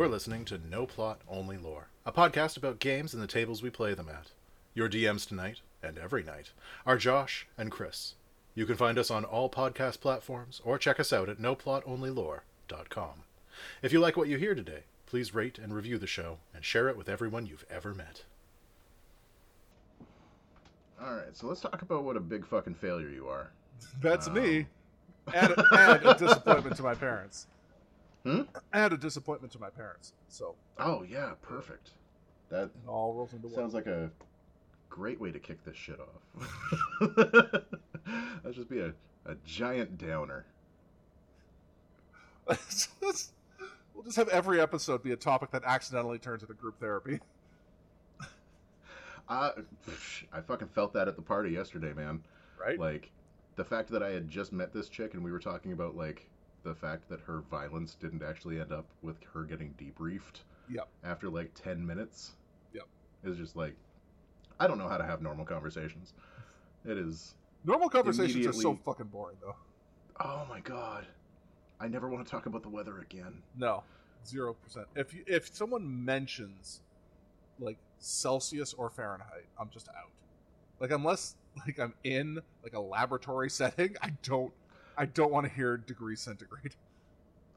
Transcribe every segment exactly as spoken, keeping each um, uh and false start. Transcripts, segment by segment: You're listening to No Plot Only Lore, a podcast about games and the tables we play them at. Your D Ms tonight, and every night, are Josh and Chris. You can find us on all podcast platforms, or check us out at no plot only lore dot com. If you like what you hear today, please rate and review the show, and share it with everyone you've ever met. Alright, so let's talk about what a big fucking failure you are. That's um... me. Add a, add a disappointment to my parents. Hmm? Add a disappointment to my parents. So. Oh yeah, perfect. That it all rolls into sounds one. Like a great way to kick this shit off. That'd just be a, a giant downer. We'll just have every episode be a topic that accidentally turns into group therapy. I I fucking felt that at the party yesterday, man. Right? Like, the fact that I had just met this chick and we were talking about like. The fact that her violence didn't actually end up with her getting debriefed yep. after like ten minutes yep. is just like, I don't know how to have normal conversations. It is. Normal conversations immediately... are so fucking boring, though. Oh my God. I never want to talk about the weather again. No, zero percent. If you, if someone mentions like Celsius or Fahrenheit, I'm just out. Like, unless like I'm in like a laboratory setting, I don't. I don't want to hear degree centigrade.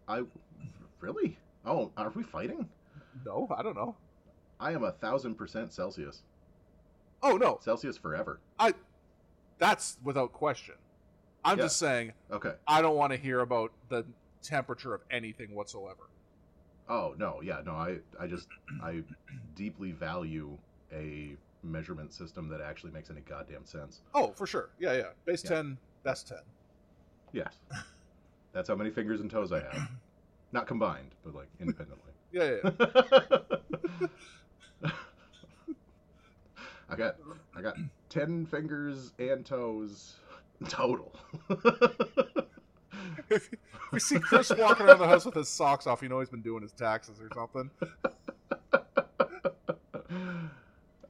I really? Oh, are we fighting? No, I don't know. I am a thousand percent Celsius. Oh no, Celsius forever. I. That's without question. I'm yeah. just saying. Okay. I don't want to hear about the temperature of anything whatsoever. Oh no, yeah, no. I, I just, I deeply value a measurement system that actually makes any goddamn sense. Oh, for sure. Yeah, yeah. Base yeah. ten, best ten. Yes. That's how many fingers and toes I have. Not combined, but like independently. Yeah, yeah. yeah. I got I got ten fingers and toes total. If we see Chris walking around the house with his socks off, you know he's been doing his taxes or something.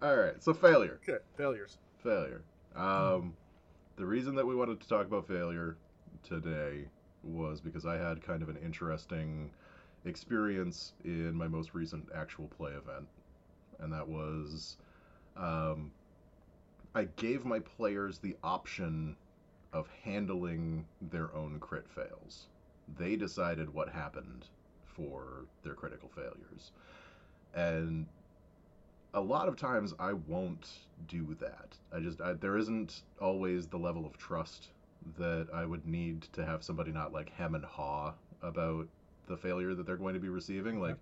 All right, so failure. Okay, failures. Failure. Um, mm. The reason that we wanted to talk about failure today was because I had kind of an interesting experience in my most recent actual play event, and that was um, I gave my players the option of handling their own crit fails. They decided what happened for their critical failures, and a lot of times I won't do that. I just I, there isn't always the level of trust that I would need to have somebody not like hem and haw about the failure that they're going to be receiving. Like,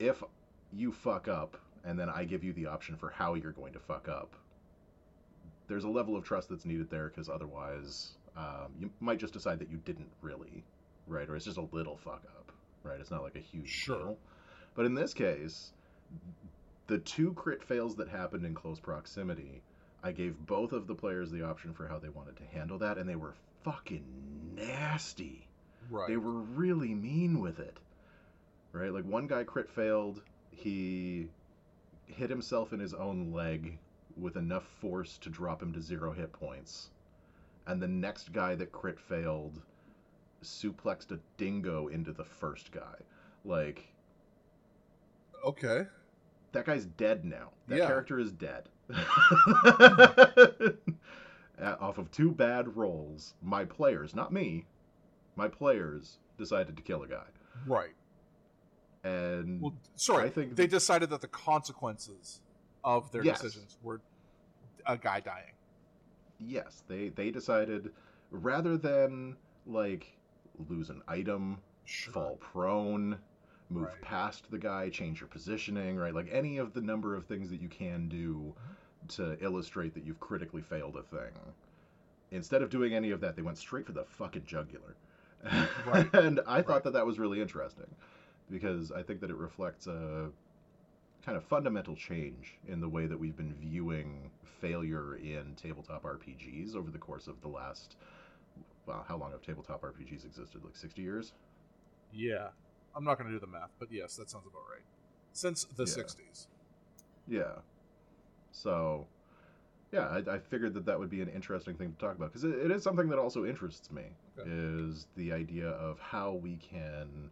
yeah. if you fuck up and then I give you the option for how you're going to fuck up, there's a level of trust that's needed there, because otherwise um, you might just decide that you didn't really, right? Or it's just a little fuck up, right? It's not like a huge sure. deal. But in this case, the two crit fails that happened in close proximity, I gave both of the players the option for how they wanted to handle that, and they were fucking nasty. Right. They were really mean with it. Right? Like, one guy crit failed. He hit himself in his own leg with enough force to drop him to zero hit points. And the next guy that crit failed suplexed a dingo into the first guy. Like... Okay. That guy's dead now. That yeah. character is dead. Off of two bad rolls, my players, not me, my players decided to kill a guy. Right. And well, sorry, I think they that... decided that the consequences of their yes. decisions were a guy dying. Yes, they they decided, rather than like lose an item, sure. fall prone, move right. past the guy, change your positioning, right? Like any of the number of things that you can do to illustrate that you've critically failed a thing. Instead of doing any of that, they went straight for the fucking jugular. Right. And I right. thought that that was really interesting, because I think that it reflects a kind of fundamental change in the way that we've been viewing failure in tabletop R P Gs over the course of the last, well, how long have tabletop R P Gs existed? Like sixty years? Yeah. I'm not going to do the math, but yes, that sounds about right. Since the yeah. sixties. Yeah. So, yeah, I, I figured that that would be an interesting thing to talk about, because it, it is something that also interests me, okay. is the idea of how we can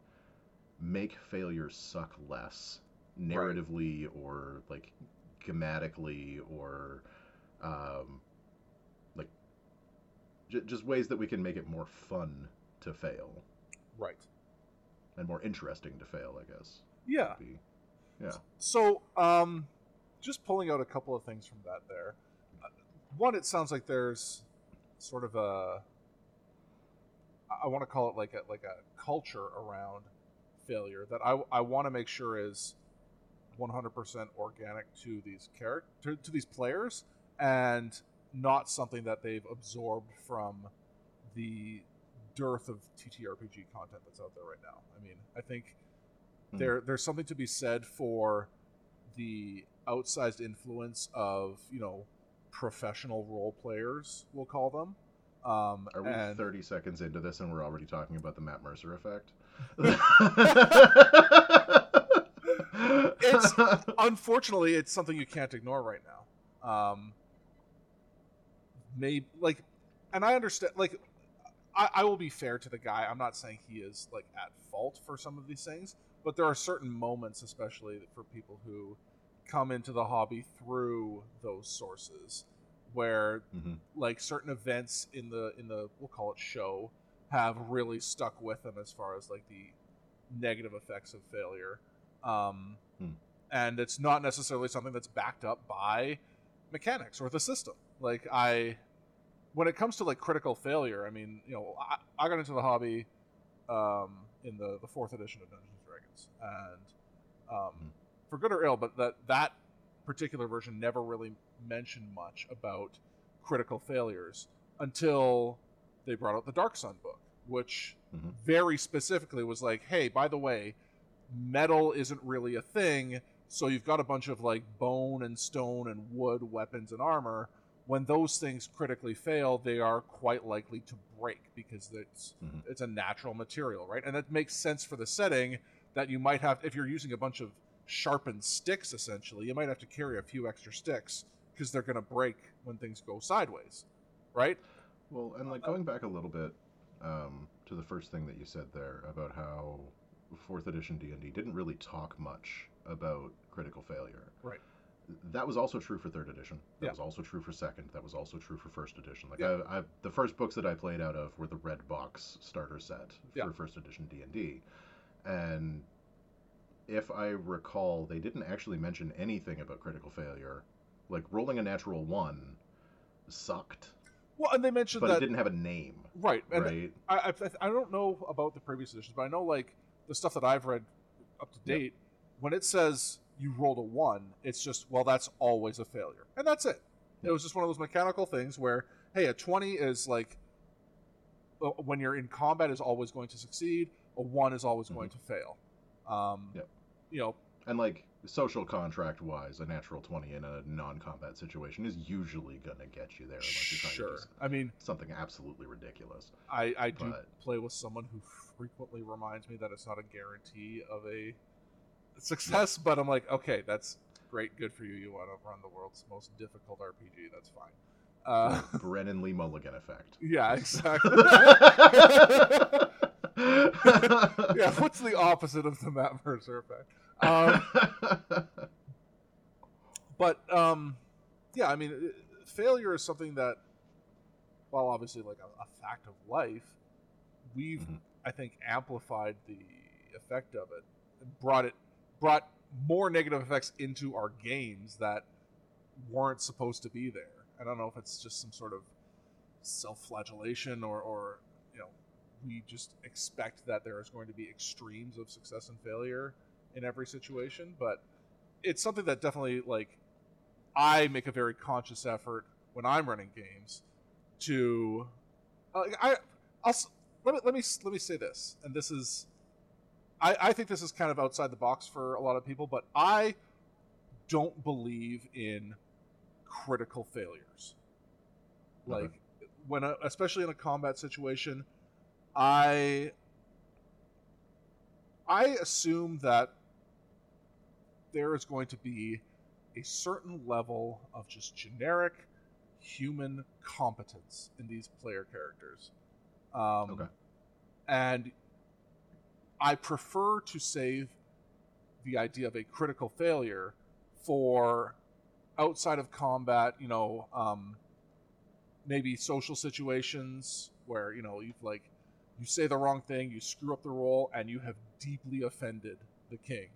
make failure suck less narratively, right, or like grammatically, or um, like j- just ways that we can make it more fun to fail. Right. And more interesting to fail, I guess. Yeah. Be, yeah. So, um, just pulling out a couple of things from that there. One, it sounds like there's sort of a, I want to call it like a, like a culture around failure that I, I want to make sure is one hundred percent organic to these character to, to these players, and not something that they've absorbed from the dearth of T T R P G content that's out there right now. I mean, I think mm. there there's something to be said for the outsized influence of, you know, professional role players, we'll call them. Um, Are we and... thirty seconds into this and we're already talking about the Matt Mercer effect? It's, unfortunately, it's something you can't ignore right now. Um, maybe like, and I understand. Like, I, I will be fair to the guy. I'm not saying he is like at fault for some of these things, but there are certain moments, especially for people who come into the hobby through those sources, where mm-hmm. like certain events in the in the we'll call it show have really stuck with them as far as like the negative effects of failure. Um, hmm. And it's not necessarily something that's backed up by mechanics or the system. Like I, when it comes to like critical failure, I mean, you know, I, I got into the hobby, um, in the, the fourth edition of Dungeons Dragons, and, um, hmm. for good or ill, but that, that particular version never really mentioned much about critical failures until they brought out the Dark Sun book, which mm-hmm. very specifically was like, hey, by the way, metal isn't really a thing, so you've got a bunch of like bone and stone and wood weapons and armor. When those things critically fail, they are quite likely to break because it's mm-hmm. it's a natural material, right? And that makes sense for the setting that you might have. If you're using a bunch of sharpened sticks, essentially, you might have to carry a few extra sticks because they're going to break when things go sideways, right? Well, and like going back a little bit um, to the first thing that you said there about how fourth edition D and D didn't really talk much about critical failure. Right. That was also true for third edition. That yeah. was also true for second. That was also true for first edition. Like yeah. I, I, the first books that I played out of were the red box starter set for yeah. first edition D and D. And if I recall, they didn't actually mention anything about critical failure. Like rolling a natural one sucked. Well, and they mentioned but that... But it didn't have a name. Right. And right? I, I I don't know about the previous editions, but I know like the stuff that I've read up to date, yep. when it says you rolled a one, it's just, well, that's always a failure. And that's it. Yep. It was just one of those mechanical things where, hey, a twenty is like, when you're in combat, is always going to succeed. A one is always mm-hmm. going to fail. Um, yep. You know. And like social contract-wise, a natural twenty in a non-combat situation is usually going to get you there. Unless you're trying sure. to do I mean, something absolutely ridiculous. I, I but... do play with someone who frequently reminds me that it's not a guarantee of a success, yeah. but I'm like, okay, that's great, good for you. You want to run the world's most difficult R P G. That's fine. Uh, the Brennan Lee Mulligan effect. Yeah, exactly. Yeah, what's the opposite of the Matt Mercer effect? Um, but um, yeah, I mean, it, failure is something that, while obviously like a, a fact of life, we've mm-hmm. I think amplified the effect of it, and brought it, brought more negative effects into our games that weren't supposed to be there. I don't know if it's just some sort of self-flagellation or, or you know. We just expect that there is going to be extremes of success and failure in every situation, but it's something that definitely, like, I make a very conscious effort when I'm running games to. Uh, I, I'll let me let me let me say this, and this is, I, I think this is kind of outside the box for a lot of people, but I don't believe in critical failures, like mm-hmm. when a, especially in a combat situation. I I assume that there is going to be a certain level of just generic human competence in these player characters. Um, okay. And I prefer to save the idea of a critical failure for outside of combat, you know, um, maybe social situations where, you know, you've like, you say the wrong thing, you screw up the roll, and you have deeply offended the king,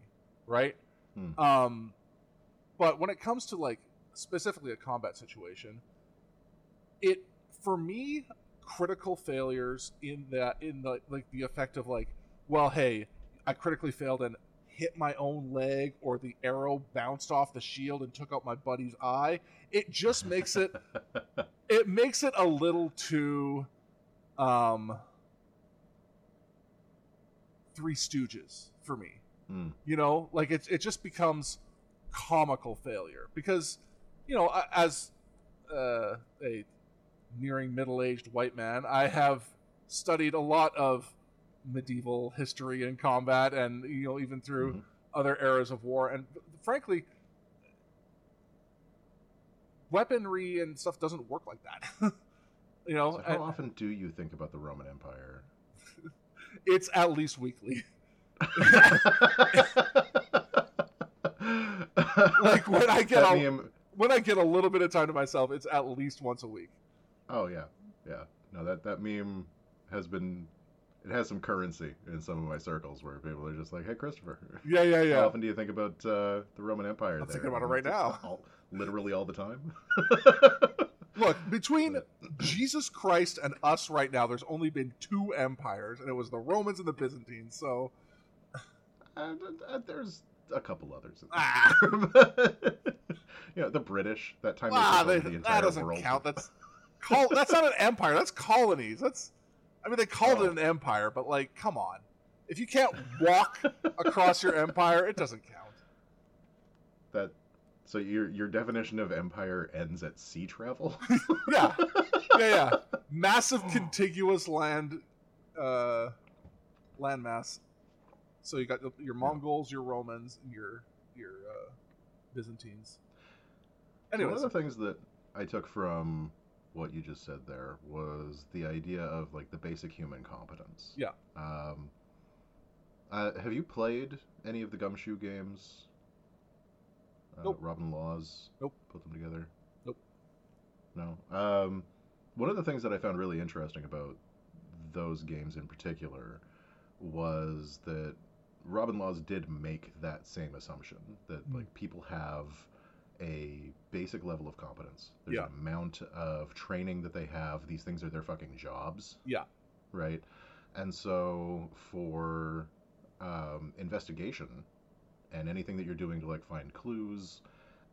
right? Hmm. Um, but when it comes to, like, specifically a combat situation, it, for me, critical failures in that, in the, like, the effect of, like, well, hey, I critically failed and hit my own leg, or the arrow bounced off the shield and took out my buddy's eye. It just makes it, it makes it a little too, um... Three Stooges for me. Mm. You know, like it, it just becomes comical failure because, you know, as uh, a nearing middle-aged white man, I have studied a lot of medieval history and combat, and, you know, even through mm-hmm. other eras of war, and frankly, weaponry and stuff doesn't work like that. You know, so how and, often do you think about the Roman Empire? It's at least weekly. Like when I get a, meme... when I get a little bit of time to myself, it's at least once a week. Oh yeah, yeah. No, that that meme has been, it has some currency in some of my circles where people are just like, "Hey, Christopher." Yeah, yeah, yeah. How often do you think about uh, the Roman Empire? I'm there? thinking about it right now. All, literally all the time. Look, between Jesus Christ and us right now, there's only been two empires, and it was the Romans and the Byzantines, so... Uh, there's a couple others. Ah. You know, the British, that time ah, they, they the entire That doesn't world. Count. That's, col- that's not an empire. That's colonies. That's, I mean, they called oh. it an empire, but, like, come on. If you can't walk across your empire, it doesn't count. That... So your your definition of empire ends at sea travel? Yeah. Yeah, yeah. Massive contiguous land uh, landmass. So you got your Mongols, your Romans, and your your uh, Byzantines. Anyways. So one of the things that I took from what you just said there was the idea of, like, the basic human competence. Yeah. Um, uh, have you played any of the Gumshoe games? Uh, nope. Robin Laws. Nope. Put them together. Nope. No. Um, one of the things that I found really interesting about those games in particular was that Robin Laws did make that same assumption that mm. like people have a basic level of competence. There's yeah. an amount of training that they have. These things are their fucking jobs. Yeah. Right. And so for um, investigation. And anything that you're doing to, like, find clues,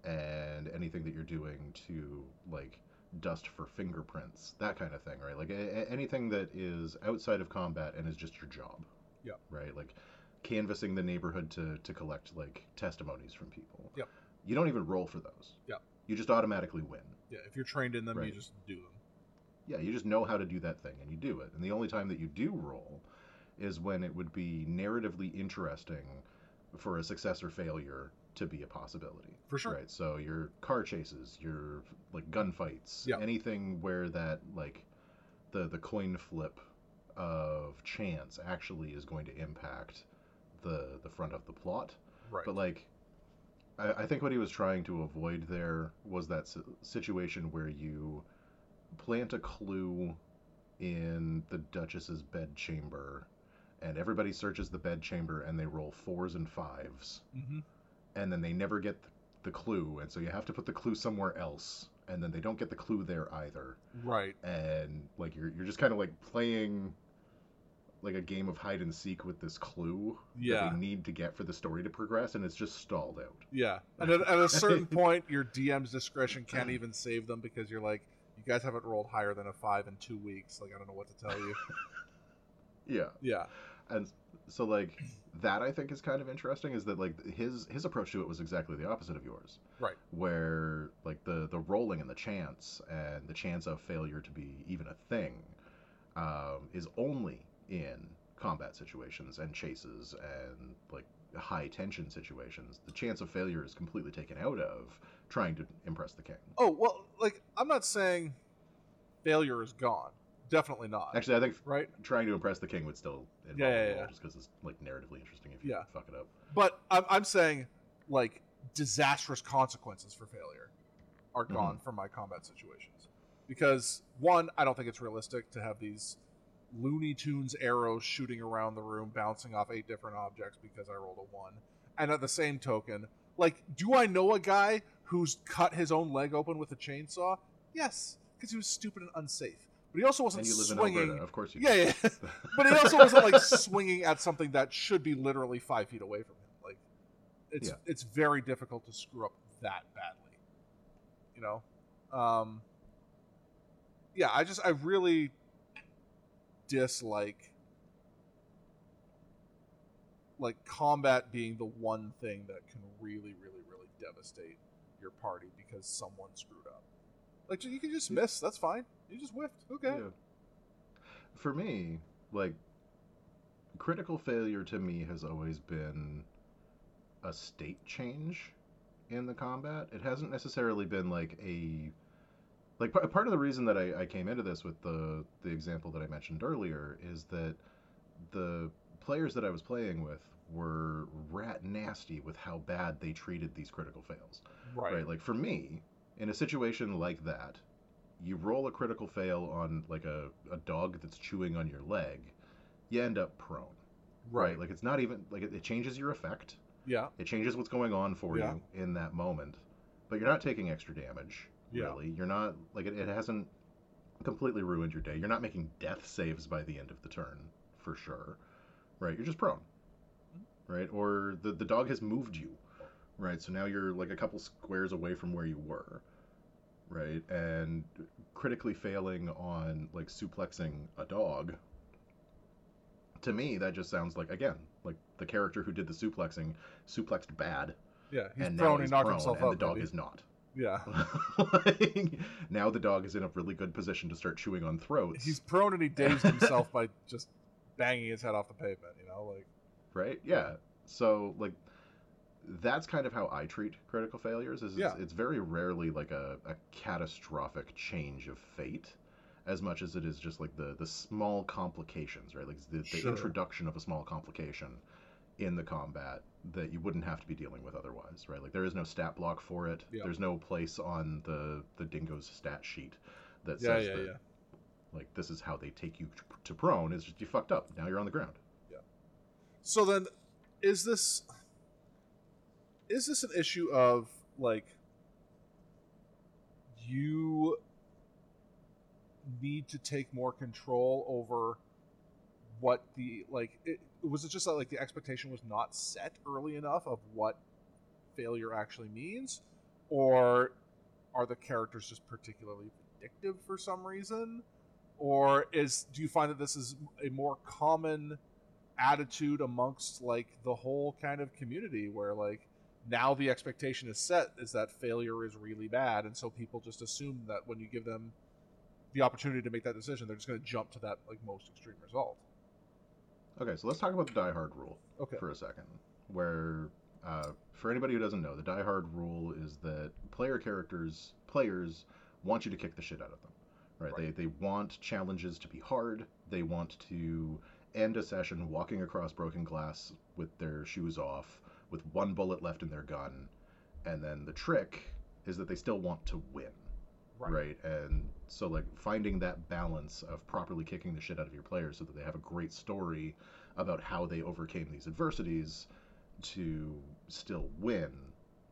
and anything that you're doing to, like, dust for fingerprints, that kind of thing, right? Like, a- anything that is outside of combat and is just your job. Yeah. Right? Like, canvassing the neighborhood to, to collect, like, testimonies from people. Yeah. You don't even roll for those. Yeah. You just automatically win. Yeah, if you're trained in them, right? You just do them. Yeah, you just know how to do that thing, and you do it. And the only time that you do roll is when it would be narratively interesting... for a success or failure to be a possibility. For sure. Right. So your car chases, your like gunfights, yeah. anything where that like the the coin flip of chance actually is going to impact the the front of the plot. Right. But like I, I think what he was trying to avoid there was that situation where you plant a clue in the Duchess's bedchamber. And everybody searches the bedchamber, and they roll fours and fives. Mm-hmm. And then they never get the clue, and so you have to put the clue somewhere else. And then they don't get the clue there either. Right. And, like, you're you're just kind of, like, playing, like, a game of hide-and-seek with this clue yeah. that they need to get for the story to progress, and it's just stalled out. Yeah. And at, at a certain point, your D M's discretion can't even save them because you're like, you guys haven't rolled higher than a five in two weeks. Like, I don't know what to tell you. Yeah. Yeah. And so, like, that I think is kind of interesting is that, like, his his approach to it was exactly the opposite of yours. Right. Where, like, the, the rolling and the chance and the chance of failure to be even a thing um, is only in combat situations and chases and, like, high-tension situations. The chance of failure is completely taken out of trying to impress the king. Oh, well, like, I'm not saying failure is gone. Definitely not. Actually, I think right? trying to impress the king would still involve yeah, yeah, yeah. just because it's like narratively interesting if you yeah. fuck it up. But I'm, I'm saying, like, disastrous consequences for failure are gone mm-hmm. from my combat situations. Because, one, I don't think it's realistic to have these Looney Tunes arrows shooting around the room, bouncing off eight different objects because I rolled a one. And at the same token, like, do I know a guy who's cut his own leg open with a chainsaw? Yes, because he was stupid and unsafe. But he also wasn't and you live swinging. In Alberta, of course you do. Yeah, yeah. But he also wasn't like swinging at something that should be literally five feet away from him. Like, it's yeah. it's very difficult to screw up that badly. You know, um, yeah. I just I really dislike like combat being the one thing that can really, really, really devastate your party because someone screwed up. Like, you can just miss. That's fine. You just whiffed. Okay. Yeah. For me, like, critical failure to me has always been a state change in the combat. It hasn't necessarily been, like, a... Like, p- part of the reason that I, I came into this with the, the example that I mentioned earlier is that the players that I was playing with were rat nasty with how bad they treated these critical fails. Right. Right? Like, for me... in a situation like that, you roll a critical fail on, like, a, a dog that's chewing on your leg, you end up prone. Right. right? Like, it's not even... Like, it, it changes your effect. Yeah. It changes what's going on for yeah. you in that moment. But you're not taking extra damage, yeah. really. You're not... Like, it, it hasn't completely ruined your day. You're not making death saves by the end of the turn, for sure. Right? You're just prone. Right? Or the, the dog has moved you. Right, so now you're like a couple squares away from where you were, right? And critically failing on, like, suplexing a dog, to me, that just sounds like, again, like the character who did the suplexing, suplexed bad. Yeah, he's and prone now he's and knocked prone, himself and up, the dog maybe. Is not. Yeah. Like, now the dog is in a really good position to start chewing on throats. He's prone and he dazed himself by just banging his head off the pavement, you know? Like. Right, yeah. So, like... That's kind of how I treat critical failures. Is yeah. it's, it's very rarely like a, a catastrophic change of fate, as much as it is just like the, the small complications, right? Like the, sure. the introduction of a small complication in the combat that you wouldn't have to be dealing with otherwise, right? Like there is no stat block for it. Yeah. There's no place on the, the Dingo's stat sheet that yeah, says yeah, that yeah. like this is how they take you to prone. It's just you fucked up. Now you're on the ground. Yeah. So then, is this? Is this an issue of, like, you need to take more control over what the, like, it, was it just that, like, the expectation was not set early enough of what failure actually means? Or are the characters just particularly predictive for some reason? Or is, do you find that this is a more common attitude amongst, like, the whole kind of community where, like, now the expectation is set is that failure is really bad, and so people just assume that when you give them the opportunity to make that decision, they're just going to jump to that like most extreme result. Okay, so let's talk about the Die Hard rule okay. for a second. Where, uh, for anybody who doesn't know, the Die Hard rule is that player characters, players, want you to kick the shit out of them. Right? right. They they want challenges to be hard. They want to end a session walking across broken glass with their shoes off, with one bullet left in their gun, and then the trick is that they still want to win, right. right? And so, like, finding that balance of properly kicking the shit out of your players so that they have a great story about how they overcame these adversities to still win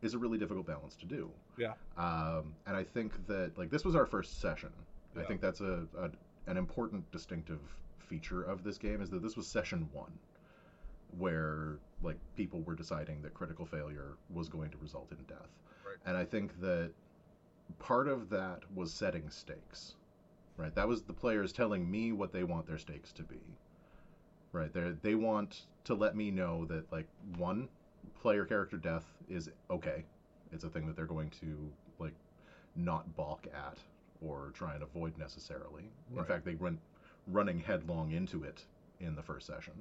is a really difficult balance to do. Yeah. Um, and I think that, like, this was our first session. Yeah. I think that's a, a an important distinctive feature of this game is that this was session one, where, like, people were deciding that critical failure was going to result in death. Right. And I think that part of that was setting stakes, right? That was the players telling me what they want their stakes to be, right? They they want to let me know that, like, one, player character death is okay. It's a thing that they're going to, like, not balk at or try and avoid necessarily. Right. In fact, they went running headlong into it in the first session.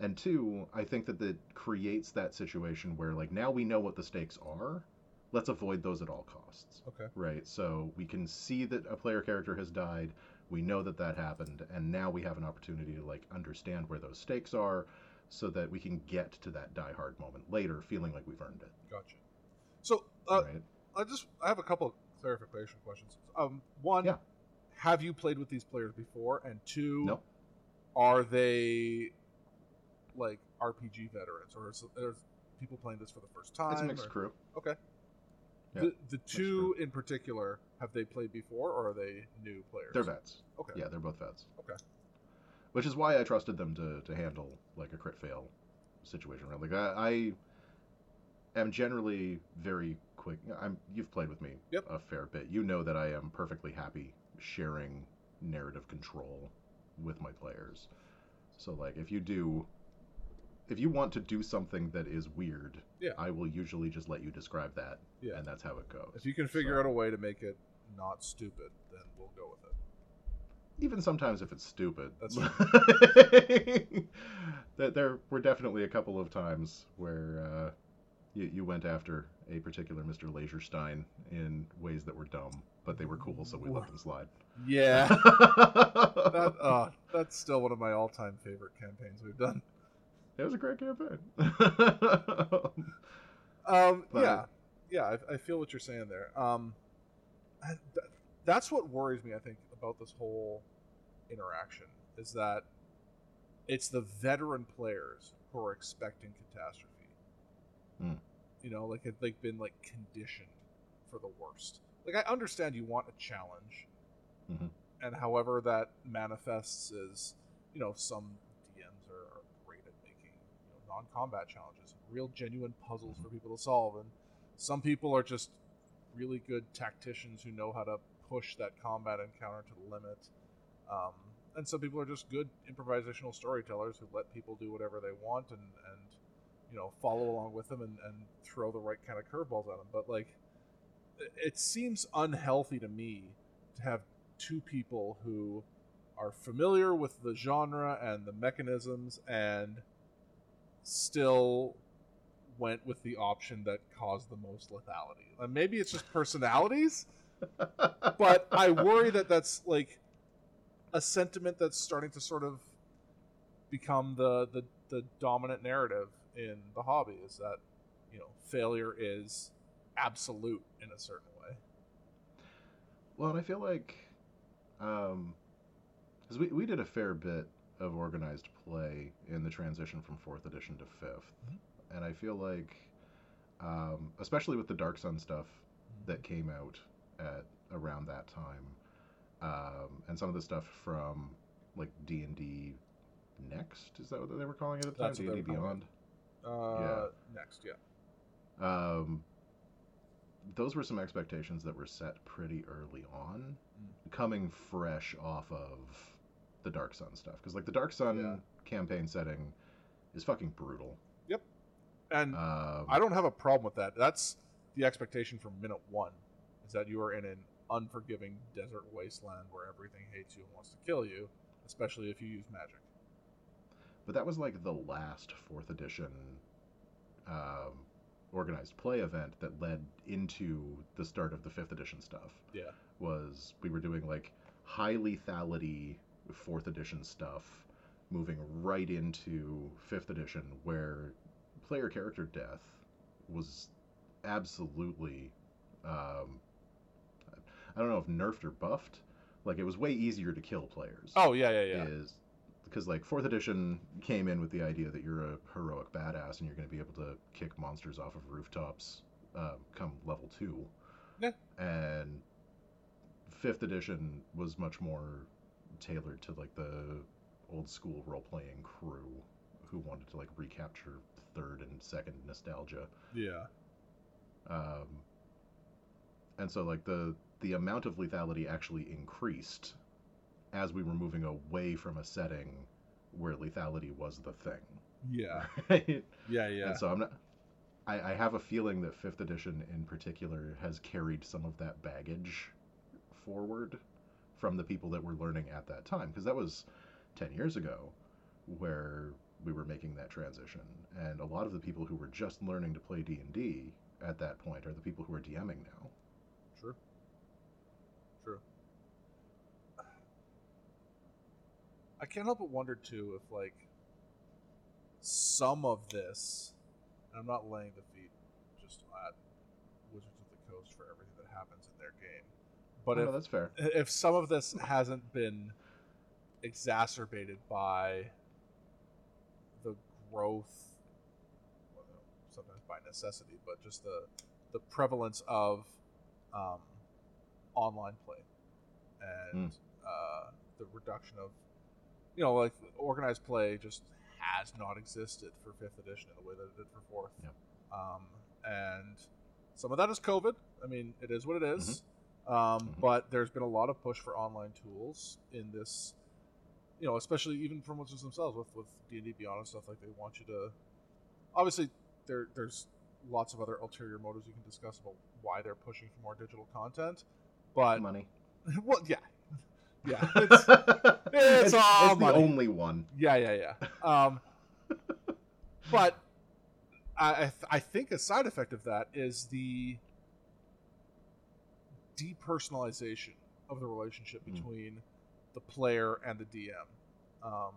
And two, I think that that creates that situation where, like, now we know what the stakes are. Let's avoid those at all costs. Okay. Right? So we can see that a player character has died. We know that that happened, and now we have an opportunity to like understand where those stakes are, so that we can get to that die-hard moment later, feeling like we've earned it. Gotcha. So uh, right. I just I have a couple of clarification questions. Um, one, yeah. have you played with these players before? And two, no. are they like R P G veterans, or is there people playing this for the first time? It's a mixed or... crew. Okay. Yeah, the the two in particular, have they played before, or are they new players? They're vets. Okay. Yeah, they're both vets. Okay. Which is why I trusted them to, to handle like a crit fail situation. Right? Like I, I am generally very quick. I'm you've played with me yep. a fair bit. You know that I am perfectly happy sharing narrative control with my players. So like if you do. If you want to do something that is weird, yeah. I will usually just let you describe that, yeah. and that's how it goes. If you can figure so, out a way to make it not stupid, then we'll go with it. Even sometimes if it's stupid. That's right. There were definitely a couple of times where uh, you, you went after a particular Mister Laserstein in ways that were dumb, but they were cool, so we what? let them slide. Yeah. that, uh, that's still one of my all-time favorite campaigns we've done. It was a great campaign. um, yeah, yeah, I, I feel what you're saying there. Um, I, th- that's what worries me, I think, about this whole interaction, is that it's the veteran players who are expecting catastrophe. Mm. You know, like they've like, been like conditioned for the worst. Like I understand you want a challenge, mm-hmm. and however that manifests is, you know, some D Ms are. are non-combat challenges, real genuine puzzles mm-hmm. for people to solve, and some people are just really good tacticians who know how to push that combat encounter to the limit, um, and some people are just good improvisational storytellers who let people do whatever they want and, and you know, follow along with them and, and throw the right kind of curveballs at them. But like, it seems unhealthy to me to have two people who are familiar with the genre and the mechanisms and still went with the option that caused the most lethality. And maybe it's just personalities, but I worry that that's like a sentiment that's starting to sort of become the, the, the dominant narrative in the hobby, is that, you know, failure is absolute in a certain way. Well, and I feel like, um, 'cause we, we did a fair bit of organized play in the transition from fourth edition to fifth. Mm-hmm. And I feel like, um, especially with the Dark Sun stuff mm-hmm. that came out at around that time, um, and some of the stuff from like D and D Next, is that what they were calling it at the That's time? D and D Beyond? Uh, yeah. Next, yeah. Um, those were some expectations that were set pretty early on, mm-hmm. coming fresh off of the Dark Sun stuff, because like the Dark Sun yeah. campaign setting is fucking brutal. Yep. And um, I don't have a problem with that. That's the expectation from minute one, is that you are in an unforgiving desert wasteland where everything hates you and wants to kill you, especially if you use magic. But that was like the last fourth edition um, organized play event that led into the start of the fifth edition stuff. Yeah. Was we were doing like high lethality fourth edition stuff, moving right into fifth edition, where player character death was absolutely, um, I don't know if nerfed or buffed. Like, it was way easier to kill players. Oh, yeah, yeah, yeah. Is, because, like, fourth edition came in with the idea that you're a heroic badass and you're going to be able to kick monsters off of rooftops uh, come level two. Yeah. And fifth edition was much more tailored to like the old school role-playing crew who wanted to like recapture third and second nostalgia. Yeah. Um, and so like the the amount of lethality actually increased as we were moving away from a setting where lethality was the thing. Yeah. Right? Yeah, yeah. And so I'm not I, I have a feeling that fifth edition in particular has carried some of that baggage forward from the people that were learning at that time, because that was ten years ago where we were making that transition, and a lot of the people who were just learning to play D and D at that point are the people who are DMing now. True. True. I can't help but wonder too if like some of this, and I'm not laying the feet just at Wizards of the Coast for everything that happens in their game, but oh, if, no, that's fair. If some of this hasn't been exacerbated by the growth, well, sometimes by necessity, but just the the prevalence of um, online play and mm. uh, the reduction of, you know, like organized play just has not existed for fifth edition in the way that it did for fourth. Yep. Um, and some of that is COVID. I mean, it is what it is. Mm-hmm. Um, mm-hmm. But there's been a lot of push for online tools in this, you know, especially even from Wizards themselves with, with D and D Beyond and stuff. Like, they want you to... Obviously, there there's lots of other ulterior motives you can discuss about why they're pushing for more digital content, but... Money. Well, yeah. Yeah, it's, it's, it's all it's money. The only one. Yeah, yeah, yeah. Um, but I, th- I think a side effect of that is the depersonalization of the relationship between mm. the player and the D M. Um,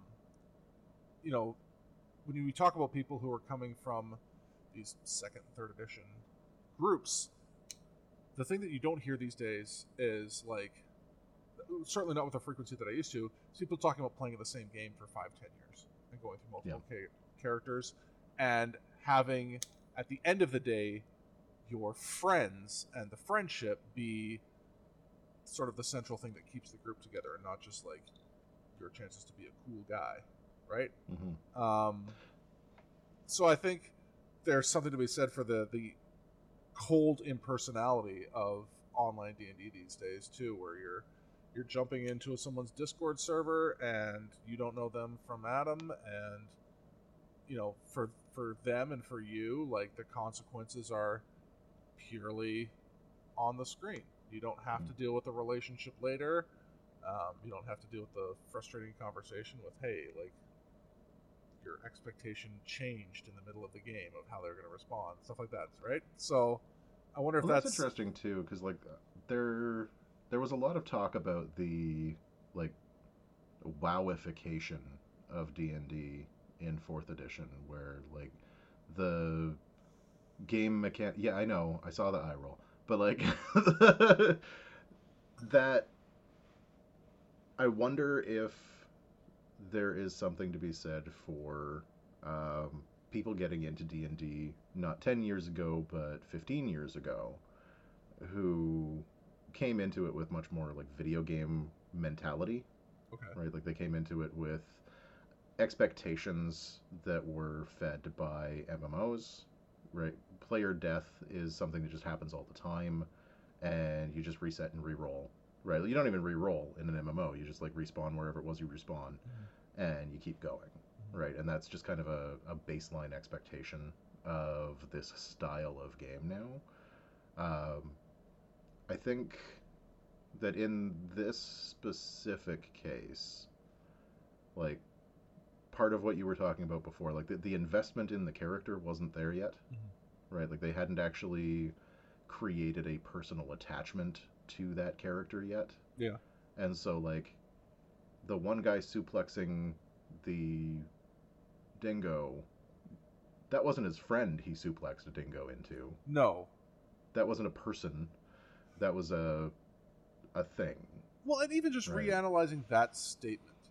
you know, when we talk about people who are coming from these second and third edition groups, the thing that you don't hear these days is like, certainly not with the frequency that I used to, people talking about playing in the same game for five, ten years and going through multiple yeah. ca- characters and having, at the end of the day, your friends and the friendship be sort of the central thing that keeps the group together and not just, like, your chances to be a cool guy, right? Mm-hmm. Um, so I think there's something to be said for the, the cold impersonality of online D and D these days, too, where you're You're jumping into someone's Discord server and you don't know them from Adam, and you know, for for them and for you, like, the consequences are purely on the screen. You don't have mm-hmm. to deal with the relationship later. Um, you don't have to deal with the frustrating conversation with, hey, like, your expectation changed in the middle of the game of how they're going to respond, stuff like that, right? So I wonder well, if that's... that's interesting too, because like they're... There was a lot of talk about the, like, wowification of D and D in fourth edition, where, like, the game mechanic... Yeah, I know. I saw the eye roll. But, like, that... I wonder if there is something to be said for um, people getting into D and D not ten years ago, but fifteen years ago, who... came into it with much more like video game mentality, okay. right? Like, they came into it with expectations that were fed by M M Os, right? Player death is something that just happens all the time, and you just reset and re-roll, right? You don't even re-roll in an M M O. You just like respawn wherever it was you respawn, mm-hmm. and you keep going, mm-hmm. right? And that's just kind of a, a baseline expectation of this style of game now. Um, I think that in this specific case, like, part of what you were talking about before, like, the, the investment in the character wasn't there yet, mm-hmm. right? Like, they hadn't actually created a personal attachment to that character yet. Yeah. And so, like, the one guy suplexing the dingo, that wasn't his friend he suplexed a dingo into. No. That wasn't a person. That was a a thing. Well, and even just right. reanalyzing that statement.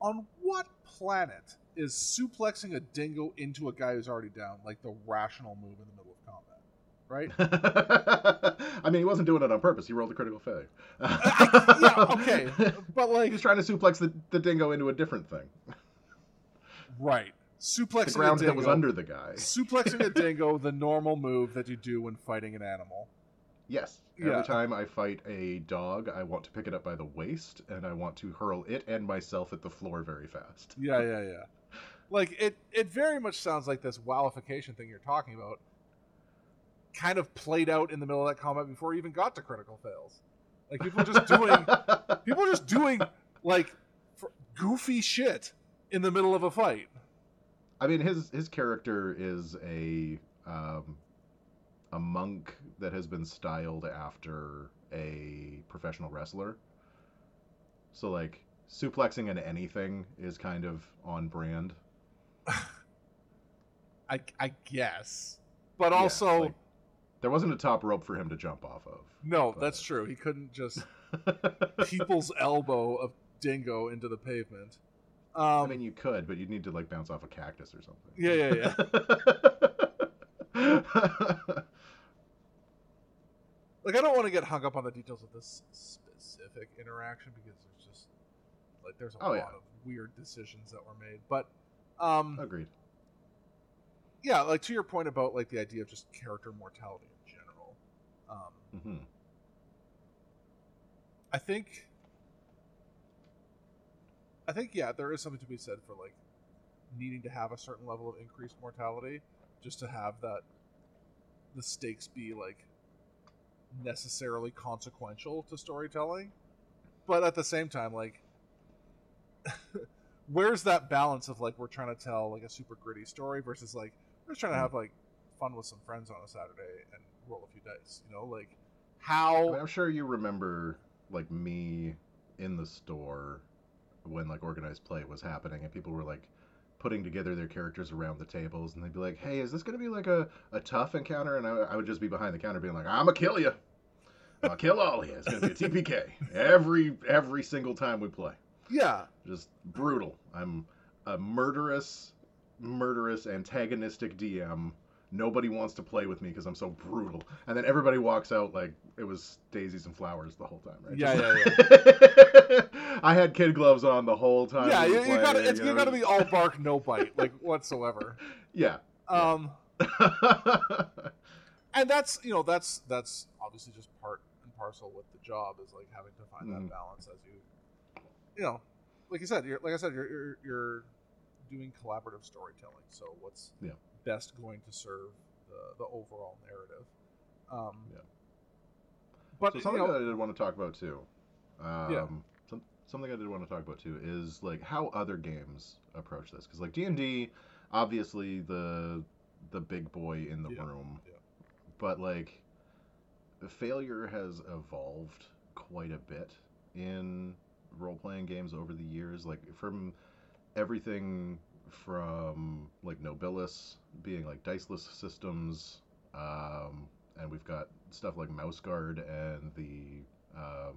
On what planet is suplexing a dingo into a guy who's already down, like, the rational move in the middle of combat? Right? I mean, he wasn't doing it on purpose. He rolled a critical failure. I, yeah, okay. But, like... He was trying to suplex the, the dingo into a different thing. Right. Suplexing the ground that was under the guy. Suplexing a dingo, the normal move that you do when fighting an animal. Yes. Every yeah. time I fight a dog, I want to pick it up by the waist, and I want to hurl it and myself at the floor very fast. Yeah, yeah, yeah. Like, it, it very much sounds like this wowification thing you're talking about kind of played out in the middle of that combat before it even got to critical fails. Like, people just doing, people just doing, like, goofy shit in the middle of a fight. I mean, his, his character is a... Um, a monk that has been styled after a professional wrestler. So, like, suplexing into anything is kind of on brand. I, I guess. But yeah, also... Like, there wasn't a top rope for him to jump off of. No, but... that's true. He couldn't just... people's elbow of Dingo into the pavement. Um, I mean, you could, but you'd need to, like, bounce off a cactus or something. Yeah, yeah, yeah. Like, I don't want to get hung up on the details of this specific interaction because there's just, like, there's a oh, lot yeah. of weird decisions that were made. But, um... Agreed. Yeah, like, to your point about, like, the idea of just character mortality in general. Um, mm-hmm. I think... I think, yeah, there is something to be said for, like, needing to have a certain level of increased mortality just to have that the stakes be, like, necessarily consequential to storytelling. But at the same time, like, where's that balance of, like, we're trying to tell, like, a super gritty story versus, like, we're just trying to have, like, fun with some friends on a Saturday and roll a few dice, you know? Like, how... I'm sure you remember, like, me in the store... when like organized play was happening and people were like putting together their characters around the tables and they'd be like, hey, is this going to be like a, a tough encounter? And I, I would just be behind the counter being like, I'm going to kill you. I'll kill all of you. It's going to be a T P K every, every single time we play. Yeah. Just brutal. I'm a murderous, murderous antagonistic D M. Nobody wants to play with me because I'm so brutal. And then everybody walks out like it was daisies and flowers the whole time, right? Yeah, yeah, yeah. I had kid gloves on the whole time. Yeah, you, you got to it's you gotta be all bark, no bite, like whatsoever. Yeah. Um, yeah. And that's, you know, that's that's obviously just part and parcel with the job is like having to find mm. that balance as you, you know, like you said, you're, like I said, you're, you're you're doing collaborative storytelling. So what's yeah. best going to serve the, the overall narrative. Um, yeah. But so something you know, that I did want to talk about too. Um, yeah. Some, something I did want to talk about too is like how other games approach this, because like D and D, obviously the the big boy in the yeah, room, yeah. but like failure has evolved quite a bit in role playing games over the years. Like from everything. From like Nobilis being like diceless systems, um, and we've got stuff like Mouse Guard and the um,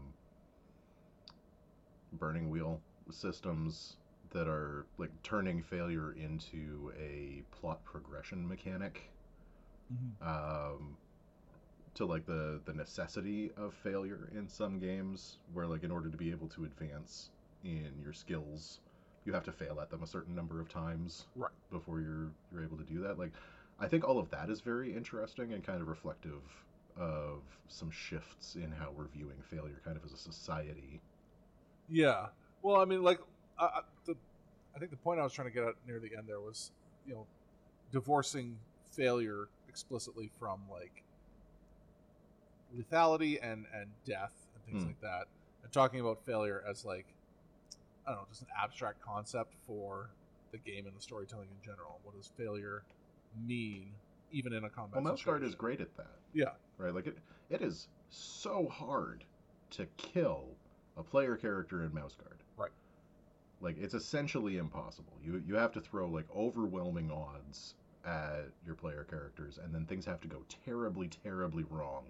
Burning Wheel systems that are like turning failure into a plot progression mechanic, mm-hmm. um, to like the the necessity of failure in some games, where like in order to be able to advance in your skills. You have to fail at them a certain number of times right. before you're you're able to do that. Like, I think all of that is very interesting and kind of reflective of some shifts in how we're viewing failure, kind of as a society. Yeah. Well, I mean, like, I, the, I think the point I was trying to get at near the end there was, you know, divorcing failure explicitly from like lethality and and death and things mm. like that, and talking about failure as like. I don't know, just an abstract concept for the game and the storytelling in general. What does failure mean, even in a combat situation? Well, Mouse Guard is great at that. Yeah. Right? Like, it, it is so hard to kill a player character in Mouse Guard. Right. Like, it's essentially impossible. You you have to throw, like, overwhelming odds at your player characters, and then things have to go terribly, terribly wrong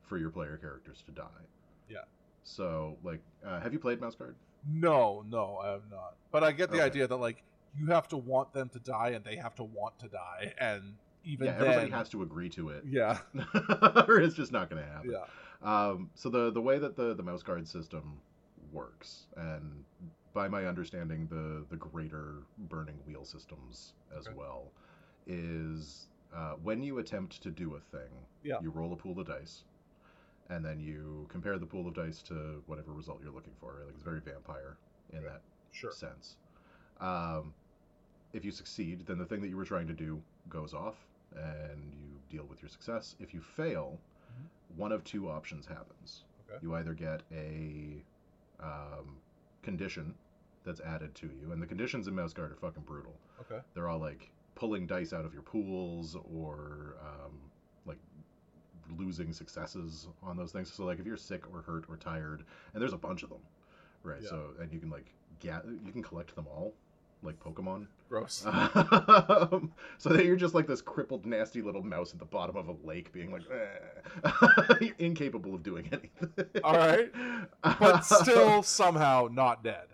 for your player characters to die. Yeah. So, like, uh, have you played Mouse Guard? No, no, I have not. But I get the okay. idea that, like, you have to want them to die, and they have to want to die, and even yeah, then... everybody has to agree to it. Yeah. Or it's just not going to happen. Yeah. Um, so the the way that the, the Mouse Guard system works, and by my understanding, the, the greater Burning Wheel systems as okay. well, is uh, when you attempt to do a thing, yeah. you roll a pool of dice. And then you compare the pool of dice to whatever result you're looking for. Right? Like it's very vampire in yeah, that sure. sense. Um, if you succeed, then the thing that you were trying to do goes off, and you deal with your success. If you fail, mm-hmm. one of two options happens. Okay. You either get a um, condition that's added to you, and the conditions in Mouse Guard are fucking brutal. Okay. They're all like pulling dice out of your pools or um, like. losing successes on those things. So like if you're sick or hurt or tired, and there's a bunch of them, Right. Yeah. So, and you can like get, you can collect them all, like Pokemon. Gross. Um, so that you're just like this crippled, nasty little mouse at the bottom of a lake, being like, eh. You're incapable of doing anything. All right, but still somehow not dead.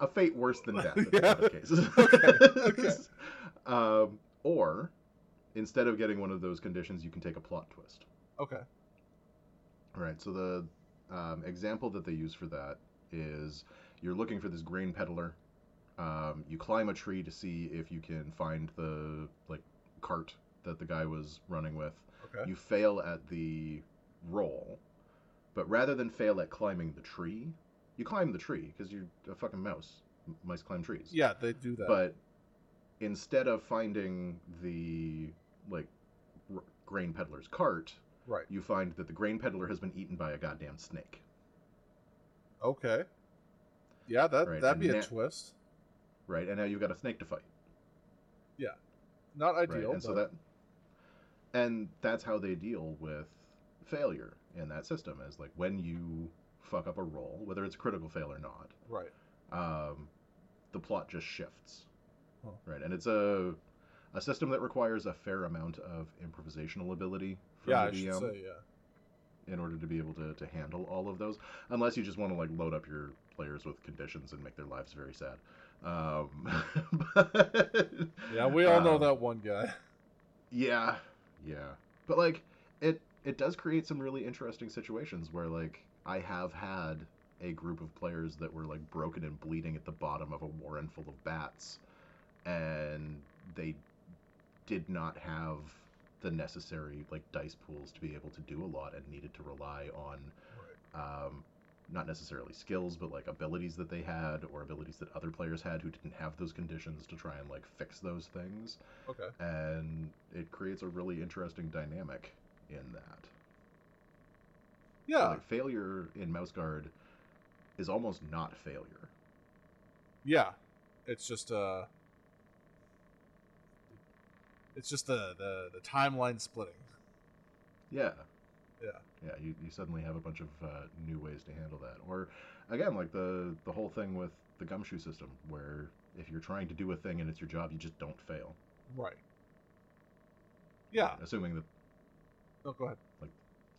A fate worse than death in yeah. a lot of cases. Okay. Okay. Um, or instead of getting one of those conditions, you can take a plot twist. Okay. All right. So the um, example that they use for that is you're looking for this grain peddler. Um, you climb a tree to see if you can find the like cart that the guy was running with. Okay. You fail at the roll, but rather than fail at climbing the tree, you climb the tree because you're a fucking mouse. Mice climb trees. Yeah, they do that. But instead of finding the like r- grain peddler's cart, right, you find that the grain peddler has been eaten by a goddamn snake. Okay. Yeah, that right, that'd be a na- twist. Right, and now you've got a snake to fight. Yeah, not ideal. Right? And but... so that, and that's how they deal with failure in that system. Is like when you fuck up a roll, whether it's critical fail or not. Right. Um, the plot just shifts. Huh. Right, and it's a a system that requires a fair amount of improvisational ability from yeah, the D M. I should say, yeah. In order to be able to to handle all of those, unless you just want to like load up your players with conditions and make their lives very sad. Um, but, yeah, we all um, know that one guy. Yeah, yeah. But, like, it, it does create some really interesting situations where, like, I have had a group of players that were, like, broken and bleeding at the bottom of a warren full of bats, and they did not have the necessary, like, dice pools to be able to do a lot and needed to rely on... Right. Um, not necessarily skills, but, like, abilities that they had or abilities that other players had who didn't have those conditions to try and, like, fix those things. Okay. And it creates a really interesting dynamic in that. Yeah. So, like, failure in Mouse Guard is almost not failure. Yeah. It's just, uh... It's just the, the, the timeline splitting. Yeah. Yeah. Yeah, you, you suddenly have a bunch of uh, new ways to handle that. Or, again, like the, the whole thing with the Gumshoe system, where if you're trying to do a thing and it's your job, you just don't fail. Right. Yeah. Assuming that... Oh, go ahead. Like,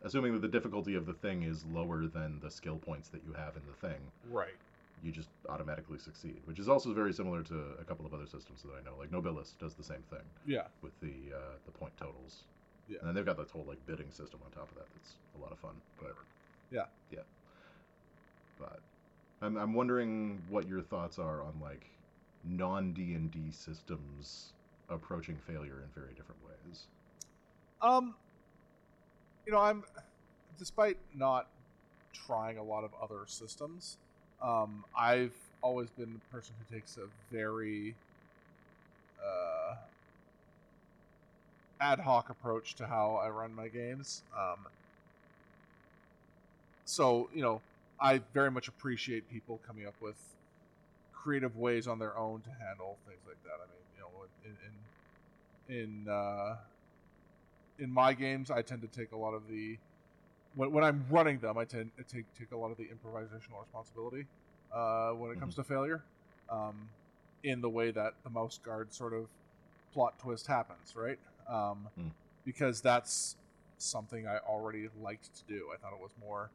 assuming that the difficulty of the thing is lower than the skill points that you have in the thing. Right. You just automatically succeed, which is also very similar to a couple of other systems that I know. Like, Nobilis does the same thing. Yeah. With the uh, the point totals. Yeah. And then they've got this whole, like, bidding system on top of that. That's a lot of fun. Whatever. Yeah. Yeah. But I'm I'm wondering what your thoughts are on, like, non-D and D systems approaching failure in very different ways. Um, you know, I'm, despite not trying a lot of other systems, um, I've always been the person who takes a very, uh... ad hoc approach to how I run my games. Um, so, you know, I very much appreciate people coming up with creative ways on their own to handle things like that. I mean, you know, in in in, uh, in my games, I tend to take a lot of the... When, when I'm running them, I tend to take, take a lot of the improvisational responsibility uh, when it mm-hmm. comes to failure, um, in the way that the Mouse Guard sort of plot twist happens, right? Um, mm. Because that's something I already liked to do. I thought it was more,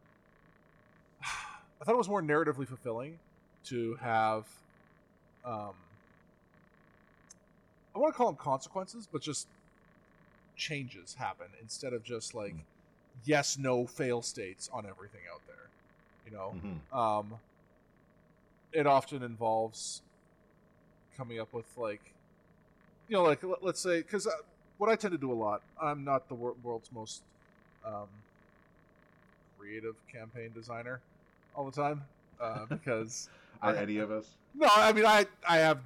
I thought it was more narratively fulfilling to have, um, I want to call them consequences, but just changes happen instead of just like mm. yes, no, fail states on everything out there. You know, mm-hmm. um, it often involves coming up with like, you know, like let's say because. What I tend to do a lot, I'm not the wor- world's most um, creative campaign designer all the time, uh, because... Are I, any of us? No, I mean, I, I have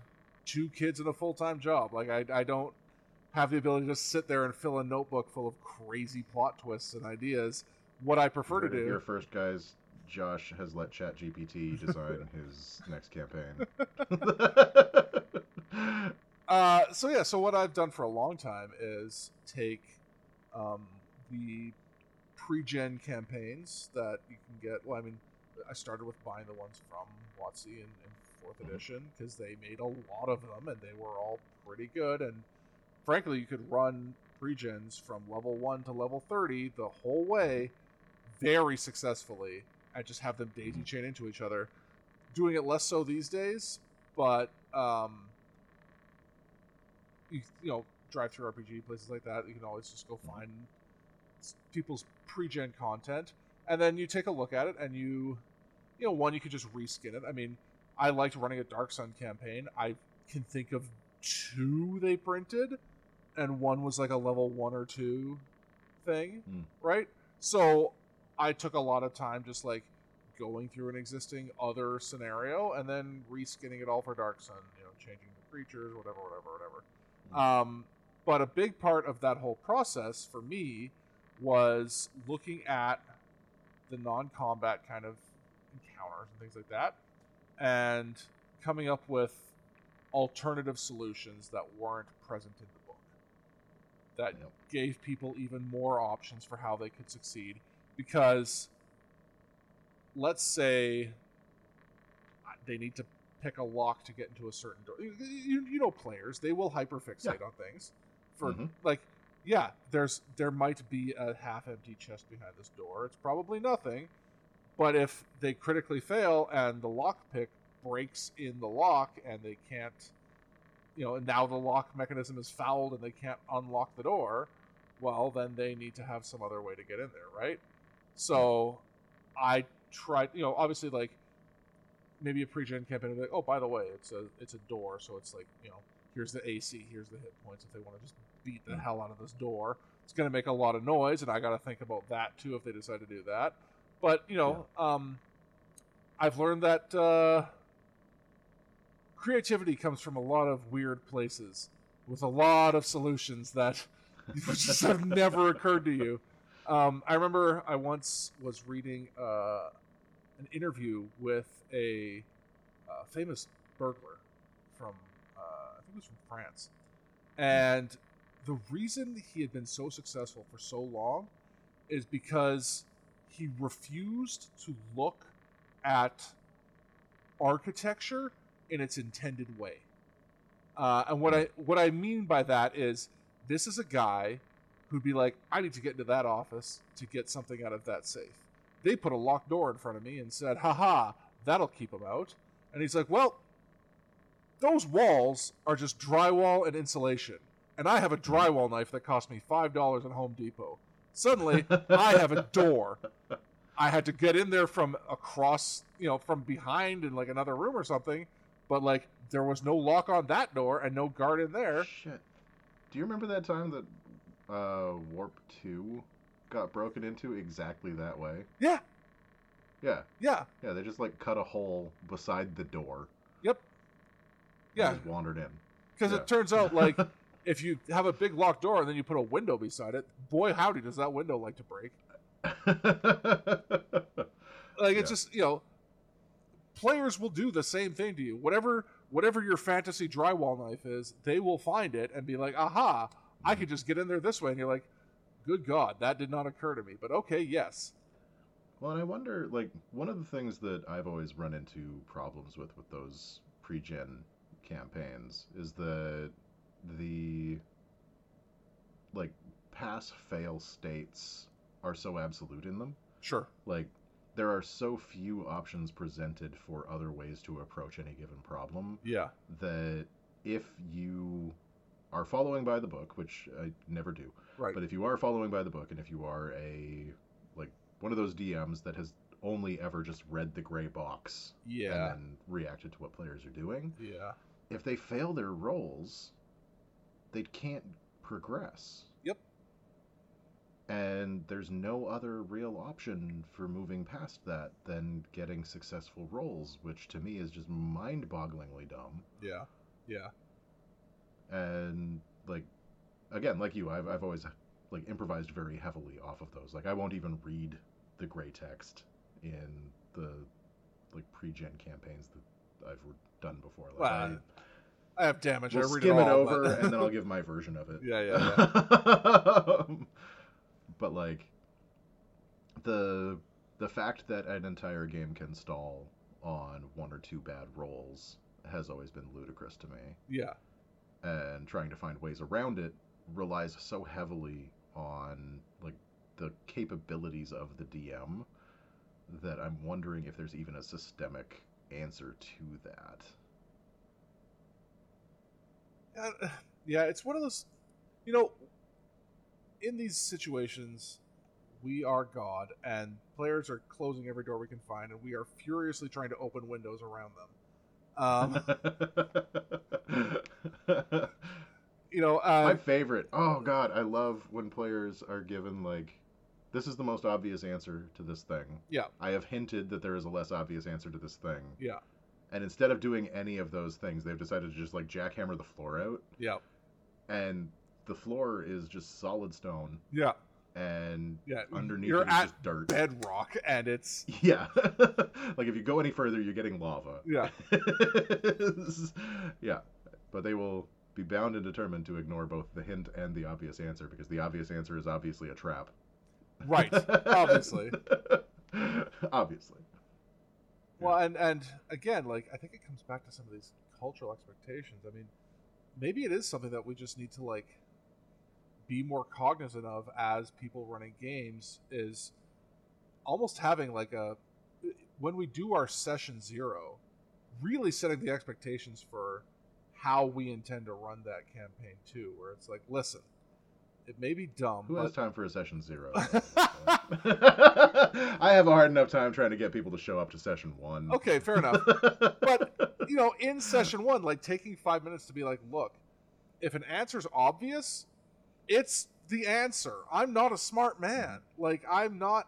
two kids and a full-time job. Like, I, I don't have the ability to just sit there and fill a notebook full of crazy plot twists and ideas. What I prefer to do... Your first, guys, Josh has let ChatGPT design his next campaign. Uh, so yeah, so what I've done for a long time is take um, the pre-gen campaigns that you can get. Well, I mean, I started with buying the ones from WotC and, and fourth edition because they made a lot of them and they were all pretty good. And frankly, you could run pre-gens from level one to level thirty the whole way very successfully and just have them daisy chain into each other. Doing it less so these days, but um, you, you know, drive-through R P G places like that, you can always just go find people's pre-gen content. And then you take a look at it, and you, you know, one, you could just reskin it. I mean, I liked running a Dark Sun campaign. I can think of two they printed, and one was like a level one or two thing, mm. right? So I took a lot of time just like going through an existing other scenario and then reskinning it all for Dark Sun, you know, changing the creatures, whatever, whatever, whatever. Mm. Um, but a big part of that whole process for me was looking at the non-combat kind of encounters and things like that, and coming up with alternative solutions that weren't present in the book that yep. gave people even more options for how they could succeed. Because let's say they need to pick a lock to get into a certain door. You, you know, players, they will hyperfixate yeah. on things for mm-hmm. like, yeah, there's there might be a half-empty chest behind this door. It's probably nothing. But if they critically fail and the lockpick breaks in the lock and they can't, you know, and now the lock mechanism is fouled and they can't unlock the door, well, then they need to have some other way to get in there, right? So I tried, you know, obviously, like, maybe a pre-gen campaign would be like, oh, by the way, it's a, it's a door, so it's like, you know, here's the A C, here's the hit points if they want to just beat the hell out of this door. It's going to make a lot of noise, and I got to think about that too if they decide to do that. But you know, yeah. um, I've learned that uh, creativity comes from a lot of weird places with a lot of solutions that just have never occurred to you. Um, I remember I once was reading uh, an interview with a uh, famous burglar from uh, I think it was from France, and. Mm-hmm. The reason he had been so successful for so long is because he refused to look at architecture in its intended way. Uh, and what I what I mean by that is this is a guy who'd be like, I need to get into that office to get something out of that safe. They put a locked door in front of me and said, haha, that'll keep him out. And he's like, well, those walls are just drywall and insulation. And I have a drywall knife that cost me five dollars at Home Depot. Suddenly, I have a door. I had to get in there from across, you know, from behind in like another room or something. But like, there was no lock on that door and no guard in there. Shit. Do you remember that time that uh, Warp two got broken into exactly that way? Yeah. Yeah. Yeah. Yeah, they just like cut a hole beside the door. Yep. Yeah. Just wandered in. Because yeah. it turns out like... If you have a big locked door and then you put a window beside it, boy, howdy, does that window like to break. Like, it's yeah. just, you know, players will do the same thing to you. Whatever whatever your fantasy drywall knife is, they will find it and be like, aha, I could just get in there this way. And you're like, good God, that did not occur to me. But okay, yes. Well, and I wonder, like, one of the things that I've always run into problems with with those pre-gen campaigns is the... the like pass fail states are so absolute in them. Sure. Like there are so few options presented for other ways to approach any given problem. Yeah. That if you are following by the book, which I never do. Right. But if you are following by the book and if you are a like one of those D Ms that has only ever just read the gray box yeah. and then reacted to what players are doing. Yeah. If they fail their roles, they can't progress. Yep. And there's no other real option for moving past that than getting successful roles, which to me is just mind-bogglingly dumb. Yeah, yeah. And, like, again, like you, I've I've always, like, improvised very heavily off of those. Like, I won't even read the gray text in the, like, pre-gen campaigns that I've done before. Like, well, I... I have damage. We'll I read skim it, all, it over, but... and then I'll give my version of it. Yeah, yeah, yeah. But, like, the the fact that an entire game can stall on one or two bad rolls has always been ludicrous to me. Yeah. And trying to find ways around it relies so heavily on like the capabilities of the D M that I'm wondering if there's even a systemic answer to that. Uh, yeah, it's one of those, you know, in these situations, we are God, and players are closing every door we can find, and we are furiously trying to open windows around them. Um, you know, uh, my favorite. Oh God, I love when players are given like, this is the most obvious answer to this thing. Yeah. I have hinted that there is a less obvious answer to this thing. Yeah. And instead of doing any of those things, they've decided to just like jackhammer the floor out. Yeah. And the floor is just solid stone. Yeah. And yeah, underneath you're it is at just dirt. Bedrock, and it's yeah. Like if you go any further, you're getting lava. Yeah. Yeah. But they will be bound and determined to ignore both the hint and the obvious answer, because the obvious answer is obviously a trap. Right. Obviously. Obviously. Well, and, and again, like I think it comes back to some of these cultural expectations. I mean, maybe it is something that we just need to like be more cognizant of as people running games, is almost having like a, when we do our session zero, really setting the expectations for how we intend to run that campaign too, where it's like, listen, it may be dumb. Who but... has time for a session zero? I have a hard enough time trying to get people to show up to session one. Okay, fair enough. But, you know, in session one, like taking five minutes to be like, look, if an answer's obvious, it's the answer. I'm not a smart man. Like, I'm not,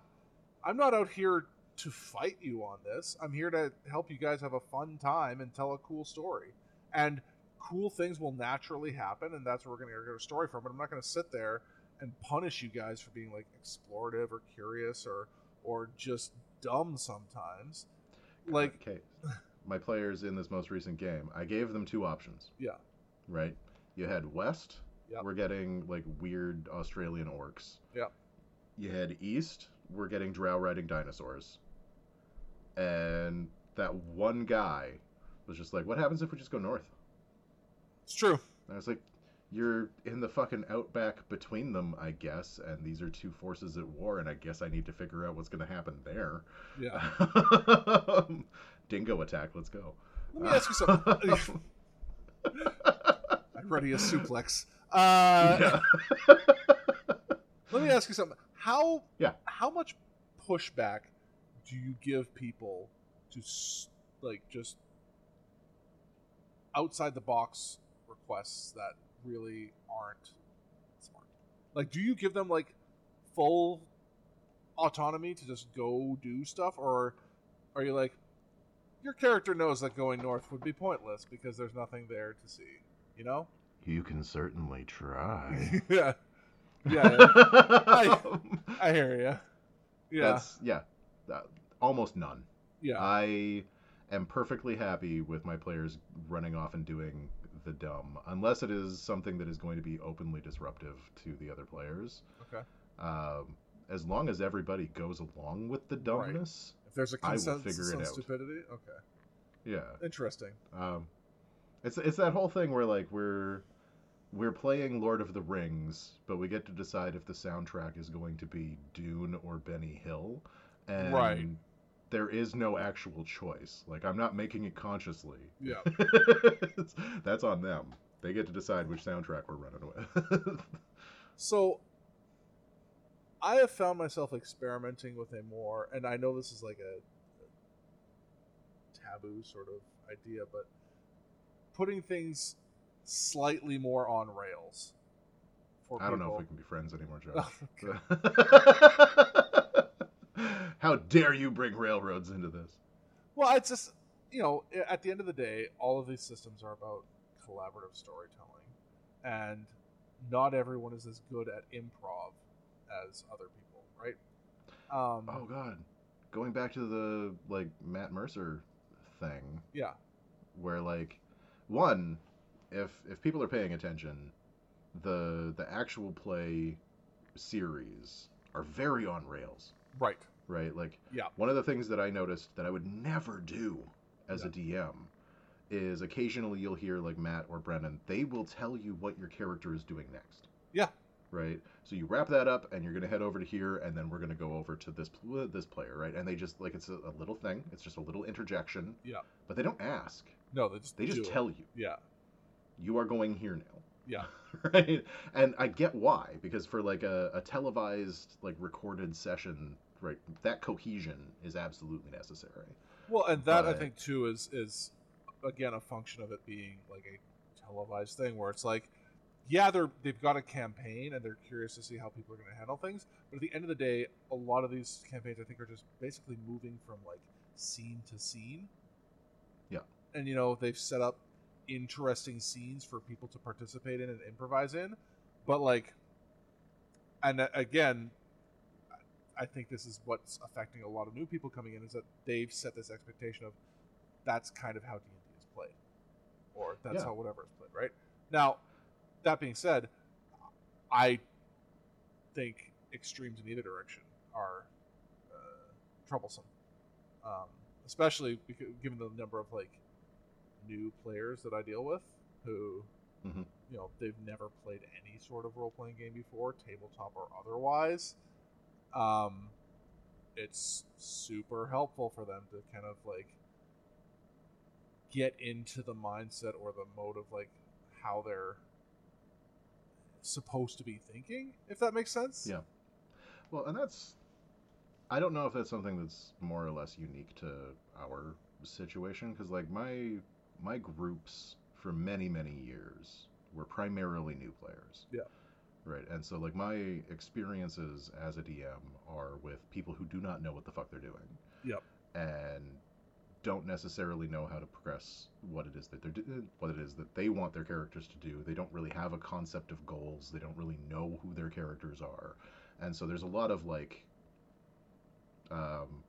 I'm not out here to fight you on this. I'm here to help you guys have a fun time and tell a cool story. And cool things will naturally happen, and that's where we're going to get our story from. But I'm not going to sit there and punish you guys for being like explorative or curious or or just dumb sometimes. Like, okay, my players in this most recent game, I gave them two options. Yeah, right. You had west. Yep. We're getting like weird Australian orcs. Yeah. You head east. We're getting drow riding dinosaurs. And that one guy was just like, "What happens if we just go north?" It's true. And I was like, you're in the fucking outback between them, I guess, and these are two forces at war, and I guess I need to figure out what's going to happen there. Yeah. Dingo attack, let's go. Let me uh, ask you something. I'm ready a suplex. Uh, yeah. Let me ask you something. How, yeah. how much pushback do you give people to, like, just outside-the-box requests that really aren't smart? Like, do you give them, like, full autonomy to just go do stuff? Or are you like, your character knows that going north would be pointless because there's nothing there to see, you know? You can certainly try. yeah. Yeah. yeah. I, I hear you. Yeah. That's, yeah. That, almost none. Yeah. I... I'm perfectly happy with my players running off and doing the dumb, unless it is something that is going to be openly disruptive to the other players. Okay. Um, as long as everybody goes along with the dumbness, right. If there's a consensus on stupidity, okay. Yeah. Interesting. Um, it's it's that whole thing where like we're we're playing Lord of the Rings, but we get to decide if the soundtrack is going to be Dune or Benny Hill, and right. There is no actual choice. Like, I'm not making it consciously. Yeah. That's on them. They get to decide which soundtrack we're running with. So, I have found myself experimenting with a more, and I know this is like a, a taboo sort of idea, but putting things slightly more on rails for people. I don't know if we can be friends anymore, Joe. Oh, how dare you bring railroads into this? Well, it's just, you know, at the end of the day, all of these systems are about collaborative storytelling. And not everyone is as good at improv as other people, right? Um, oh, God. Going back to the, like, Matt Mercer thing. Yeah. Where, like, one, if if people are paying attention, the the actual play series are very on rails. Right. right? Like, yeah. One of the things that I noticed that I would never do as yeah. a D M is occasionally you'll hear, like, Matt or Brennan, they will tell you what your character is doing next. Yeah. Right? So you wrap that up, and you're going to head over to here, and then we're going to go over to this this player, right? And they just, like, it's a, a little thing. It's just a little interjection. Yeah. But they don't ask. No, they just They just tell it. you. Yeah. You are going here now. Yeah. Right? And I get why, because for, like, a, a televised, like, recorded session, right, that cohesion is absolutely necessary. Well, and that, uh, I think, too, is is... again, a function of it being like a televised thing where it's like, yeah, they're, they've got a campaign and they're curious to see how people are going to handle things. But at the end of the day, a lot of these campaigns, I think, are just basically moving from like scene to scene. Yeah. And, you know, they've set up interesting scenes for people to participate in and improvise in. But like, and again, I think this is what's affecting a lot of new people coming in, is that they've set this expectation of that's kind of how D and D played, or that's yeah. how whatever is played right now. That being said, I think extremes in either direction are uh, troublesome, um, especially because, given the number of like new players that I deal with who mm-hmm. you know, they've never played any sort of role-playing game before, tabletop or otherwise. Um, it's super helpful for them to kind of like get into the mindset or the mode of like how they're supposed to be thinking, if that makes sense. Yeah. Well, and that's, I don't know if that's something that's more or less unique to our situation. 'Cause like my, my groups for many, many years were primarily new players. Yeah. Right. And so like my experiences as a D M are with people who do not know what the fuck they're doing. Yep. And don't necessarily know how to progress what it is that they're do- what it is that they want their characters to do. They don't really have a concept of goals. They don't really know who their characters are, and so there's a lot of like, um,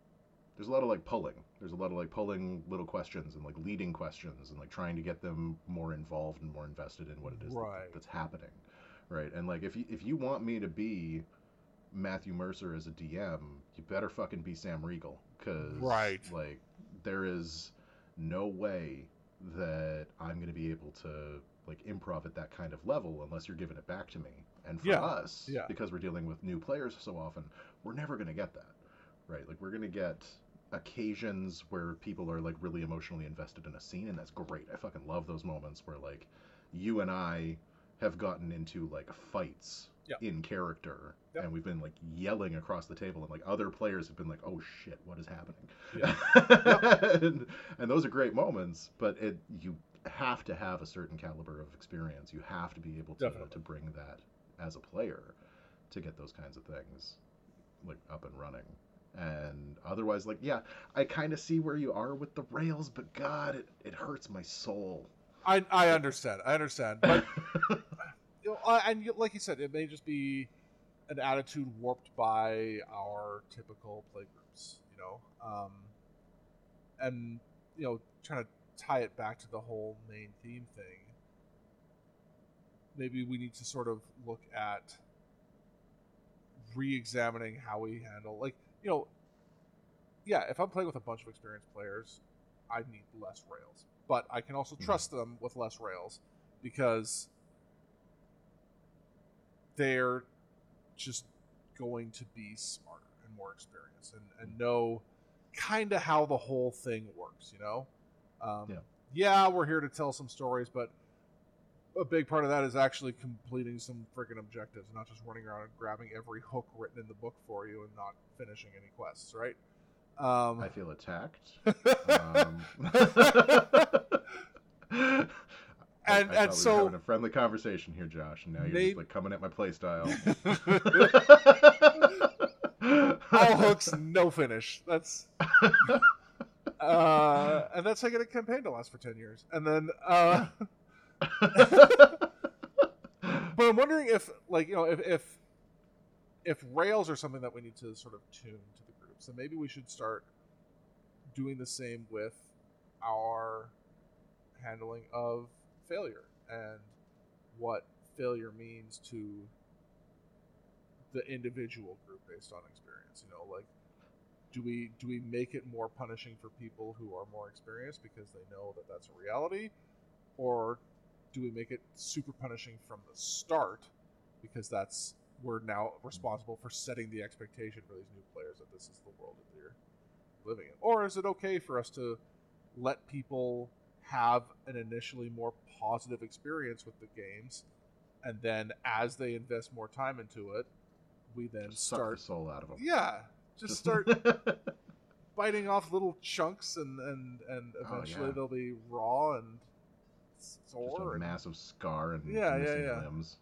there's a lot of like pulling. There's a lot of like pulling little questions and like leading questions and like trying to get them more involved and more invested in what it is right. that, that's happening, right? And like if you, if you want me to be Matthew Mercer as a D M, you better fucking be Sam Riegel, because right, like. There is no way that I'm going to be able to like improv at that kind of level unless you're giving it back to me. And for yeah. us, yeah. because we're dealing with new players so often, we're never going to get that, right? Like we're going to get occasions where people are like really emotionally invested in a scene, and that's great. I fucking love those moments where like you and I have gotten into like fights yep. in character yep. and we've been like yelling across the table, and like other players have been like, oh shit, what is happening? Yep. Yep. and, and those are great moments, but it, you have to have a certain caliber of experience. You have to be able to, to bring that as a player to get those kinds of things like up and running. And otherwise, like, yeah, I kind of see where you are with the rails, but God, it, it hurts my soul. I I understand. I understand. But you know, I, and like you said, it may just be an attitude warped by our typical playgroups, you know. Um, and you know, trying to tie it back to the whole main theme thing. Maybe we need to sort of look at re-examining how we handle, like, you know, yeah, if I'm playing with a bunch of experienced players, I need less rails. But I can also trust them with less rails, because they're just going to be smarter and more experienced, and, and know kind of how the whole thing works, you know? Um, yeah. yeah, we're here to tell some stories, but a big part of that is actually completing some freaking objectives, not just running around and grabbing every hook written in the book for you and not finishing any quests, right? Um, I feel attacked. um, I, and I and so we were having a friendly conversation here, Josh, and now you're they, just like coming at my playstyle. All hooks, no finish. That's uh, and that's how I get a campaign to last for ten years, and then. Uh, but I'm wondering if, like, you know, if if if rails are something that we need to sort of tune to. So maybe we should start doing the same with our handling of failure and what failure means to the individual group based on experience. You know, like do we do we make it more punishing for people who are more experienced because they know that that's a reality, or do we make it super punishing from the start because that's we're now responsible for setting the expectation for these new players that this is the world that they're living in? Or is it okay for us to let people have an initially more positive experience with the games, and then as they invest more time into it, we then just start suck the soul out of them. Yeah, just, just start biting off little chunks, and and and eventually oh, yeah. they'll be raw and sore, just a and... massive scar and yeah, missing yeah, yeah. limbs.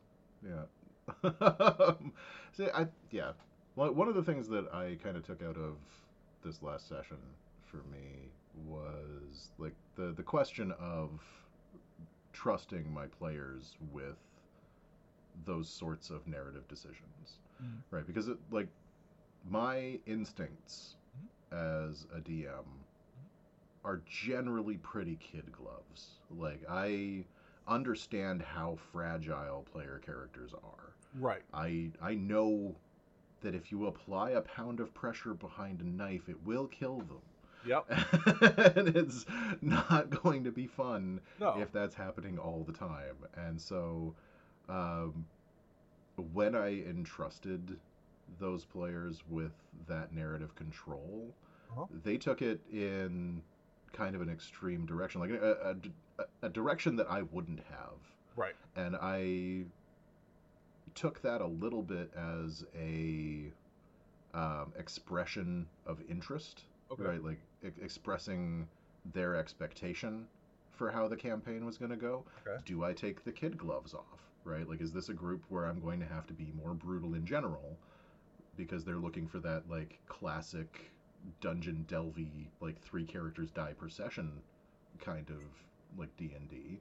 Yeah. See, I yeah. One of the things that I kind of took out of this last session for me was like the the question of trusting my players with those sorts of narrative decisions, mm-hmm. right? Because it, like my instincts mm-hmm. as a D M mm-hmm. are generally pretty kid gloves. Like I understand how fragile player characters are. Right. I I know that if you apply a pound of pressure behind a knife, it will kill them. Yep. And it's not going to be fun no. if that's happening all the time. And so um, when I entrusted those players with that narrative control, uh-huh. they took it in kind of an extreme direction, like a, a, a direction that I wouldn't have. Right. And I took that a little bit as a um, expression of interest. Okay. Right, like e- expressing their expectation for how the campaign was going to go. Okay. Do I take the kid gloves off? Right, like is this a group where I'm going to have to be more brutal in general because they're looking for that like classic dungeon delvey like three characters die per session kind of like D and D,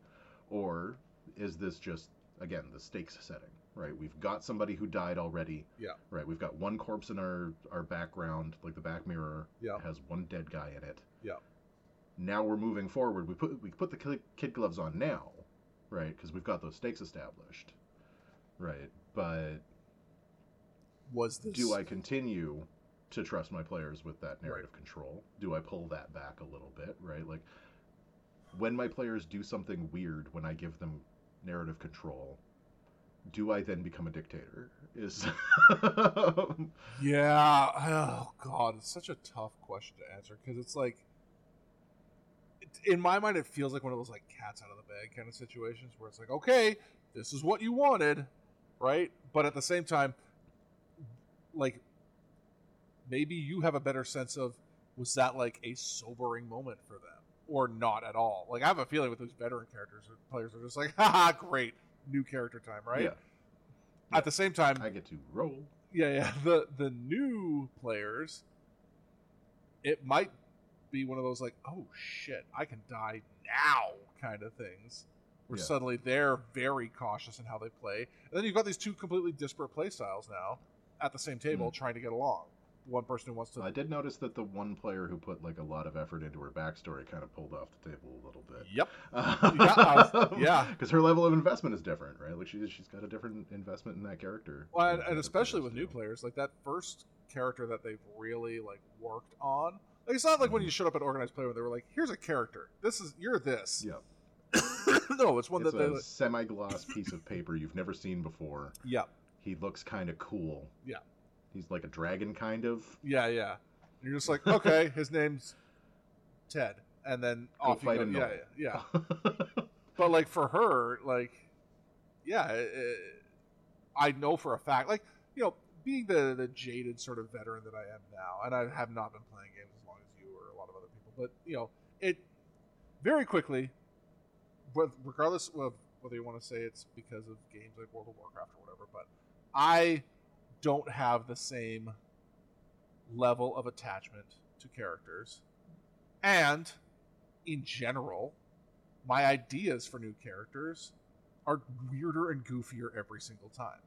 or is this just again the stakes setting? Right, we've got somebody who died already. Yeah. Right, we've got one corpse in our, our background, like the back mirror yeah. has one dead guy in it. Yeah. Now we're moving forward. We put we put the kid gloves on now, right? Because we've got those stakes established, right? But was this... do I continue to trust my players with that narrative right. control? Do I pull that back a little bit, right? Like when my players do something weird, when I give them narrative control. Do I then become a dictator? Is yeah. Oh God, it's such a tough question to answer because it's like, in my mind, it feels like one of those like cats out of the bag kind of situations where it's like, okay, this is what you wanted, right? But at the same time, like, maybe you have a better sense of was that like a sobering moment for them or not at all? Like, I have a feeling with those veteran characters or players are just like, haha, great. New character time, right? Yeah. At yeah. the same time, I get to roll. Yeah, yeah. The the new players, it might be one of those like, oh shit, I can die now kind of things, where yeah. suddenly they're very cautious in how they play, and then you've got these two completely disparate play styles now at the same table mm. trying to get along. One person who wants to. I did notice that the one player who put like a lot of effort into her backstory kind of pulled off the table a little bit. Yep. Um, yeah. Because yeah. her level of investment is different, right? Like she's she's got a different investment in that character. Well, and, and especially with do. new players, like that first character that they've really like worked on. Like it's not like mm-hmm. when you showed up at organized play where they were like, "Here's a character. This is you're this." Yep. no, it's one it's that a they like... semi-gloss piece of paper you've never seen before. Yep. He looks kind of cool. Yeah. He's like a dragon, kind of. Yeah, yeah. And you're just like, okay, his name's Ted, and then Go off you go. Yeah, yeah, yeah. But like for her, like, yeah, it, I know for a fact, like, you know, being the the jaded sort of veteran that I am now, and I have not been playing games as long as you or a lot of other people, but you know, it very quickly, but regardless of whether you want to say it's because of games like World of Warcraft or whatever, but I. don't have the same level of attachment to characters. And in general, my ideas for new characters are weirder and goofier every single time.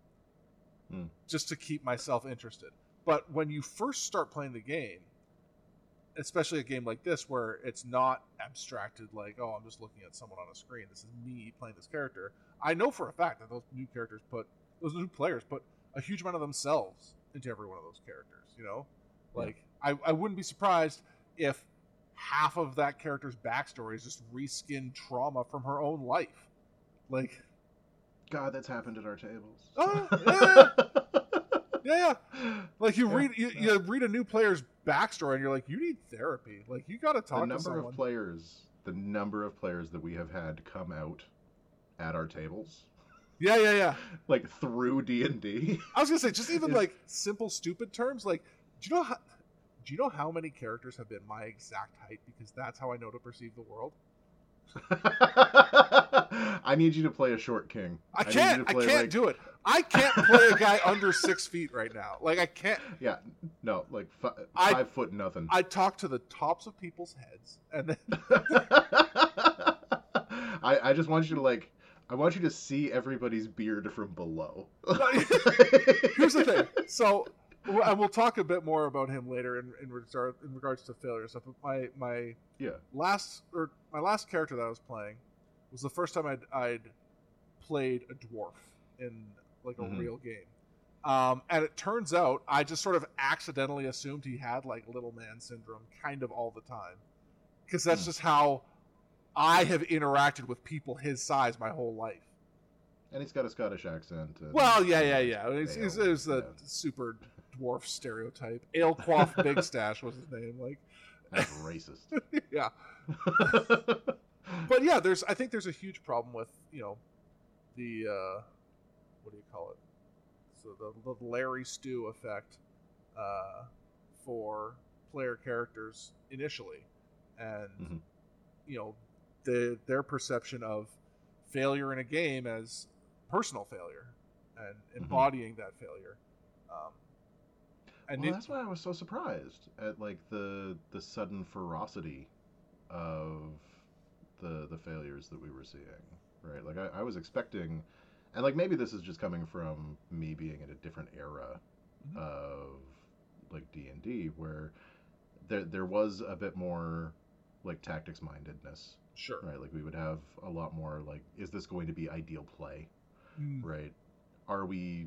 Mm. Just to keep myself interested. But when you first start playing the game, especially a game like this where it's not abstracted like, oh, I'm just looking at someone on a screen. This is me playing this character. I know for a fact that those new characters put, those new players put a huge amount of themselves into every one of those characters, you know? Like, I, I wouldn't be surprised if half of that character's backstory is just reskinned trauma from her own life. Like, God, that's happened at our tables. Oh, yeah. Yeah, yeah. Like you yeah, read you, no. you read a new player's backstory and you're like, you need therapy. Like, you got to talk to someone. The number of players, the number of players that we have had come out at our tables. Yeah, yeah, yeah. Like through D and D. I was going to say, just even like simple stupid terms like, do you know how do you know how many characters have been my exact height, because that's how I know to perceive the world? I need you to play a short king. I can't. I, I can't like... do it. I can't play a guy under six feet right now. Like, I can't. Yeah. No. Like fi- I, five foot nothing. I talk to the tops of people's heads, and then I, I just want you to like. I want you to see everybody's beard from below. Here's the thing. So, and we'll talk a bit more about him later in in, regard, in regards to failure stuff. But my my yeah last or my last character that I was playing. Was the first time I'd, I'd played a dwarf in like a mm-hmm. real game, um, and it turns out I just sort of accidentally assumed he had like little man syndrome kind of all the time, because that's mm. just how I have interacted with people his size my whole life. And he's got a Scottish accent. And well, yeah, yeah, yeah. It's it's, it's the yeah. super dwarf stereotype. Alequaff Big Stash was his name. Like, that's racist. Yeah. But yeah, there's. I think there's a huge problem with, you know, the uh, what do you call it? So the, the Larry Stu effect uh, for player characters initially, and mm-hmm. you know, the, their perception of failure in a game as personal failure and embodying mm-hmm. that failure. Um, and well, it, that's why I was so surprised at like the the sudden ferocity of. The, the failures that we were seeing, right? Like I, I was expecting, and like maybe this is just coming from me being in a different era mm-hmm. of like D and D, where there there was a bit more like tactics mindedness, sure, right? Like we would have a lot more like, is this going to be ideal play, mm. right? Are we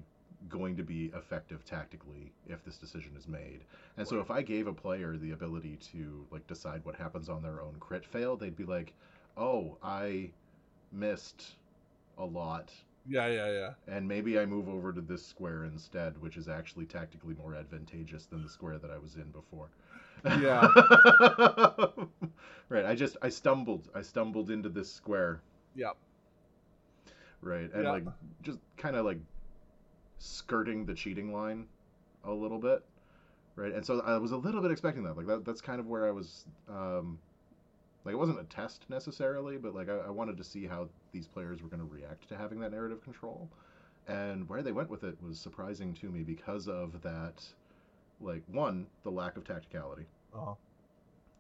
going to be effective tactically if this decision is made? And right. so if I gave a player the ability to like decide what happens on their own crit fail, they'd be like, oh, I missed a lot. Yeah, yeah, yeah. And maybe I move over to this square instead, which is actually tactically more advantageous than the square that I was in before. Yeah. Right. I just, I stumbled. I stumbled into this square. Yeah. Right. And yeah. like, just kind of like skirting the cheating line a little bit. Right. And so I was a little bit expecting that. Like, that, that's kind of where I was, um, like, it wasn't a test necessarily, but, like, I, I wanted to see how these players were going to react to having that narrative control. And where they went with it was surprising to me because of that, like, one, the lack of tacticality. Uh-huh.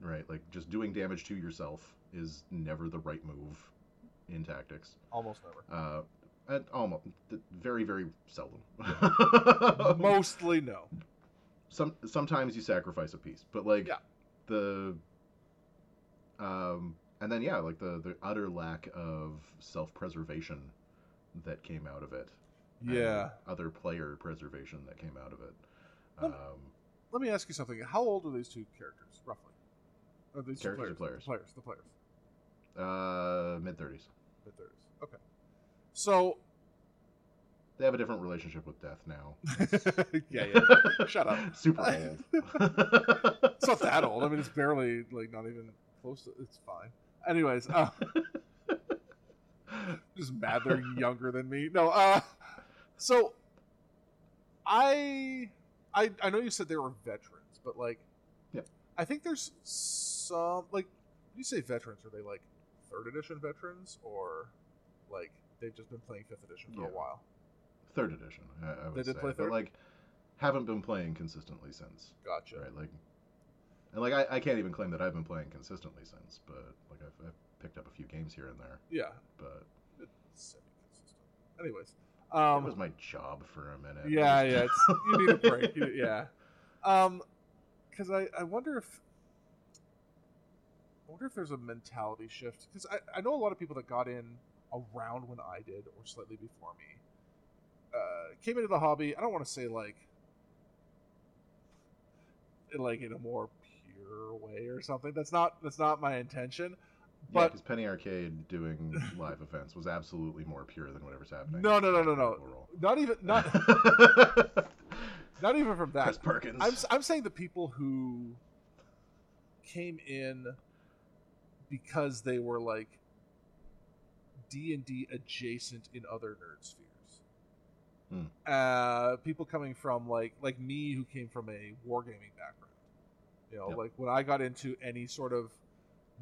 Right? Like, just doing damage to yourself is never the right move in tactics. Almost never. Uh, and almost. Very, very seldom. Yeah. Mostly no. Some Sometimes you sacrifice a piece. But, like, yeah. the... Um, and then, yeah, like the, the utter lack of self-preservation that came out of it. Yeah. Other player preservation that came out of it. Let, um, let me ask you something. How old are these two characters, roughly? Are these two players? players? The players, the players. Uh, mid-thirties. Mid-thirties, okay. So... They have a different relationship with death now. yeah, yeah. Shut up. Super old. It's not that old. I mean, it's barely, like, not even... It's fine. Anyways, uh, just mad they're younger than me. No, uh, so I, I, I know you said they were veterans, but like, yeah, I think there's some like when you say veterans. Are they like third edition veterans, or like they've just been playing fifth edition for yeah. a while? Third edition, I, I would they did say, play third? But like haven't been playing consistently since. Gotcha. Right, like. And, like, I, I can't even claim that I've been playing consistently since, but, like, I've, I've picked up a few games here and there. Yeah. But. It's semi-consistent. Anyways. Um, it was my job for a minute. Yeah, yeah. It's, you need a break. You, yeah. Um, because I, I wonder if, I wonder if there's a mentality shift. Because I, I know a lot of people that got in around when I did, or slightly before me, uh, came into the hobby. I don't want to say, like, like in a more pure way or something. That's not that's not my intention. But yeah, because Penny Arcade doing live events was absolutely more pure than whatever's happening. No, no, no, no, no. Not even not not even from that. Chris Perkins. I'm I'm saying the people who came in because they were like D and D adjacent in other nerd spheres. Hmm. Uh, people coming from like like me, who came from a wargaming background. You know, yep. Like when I got into any sort of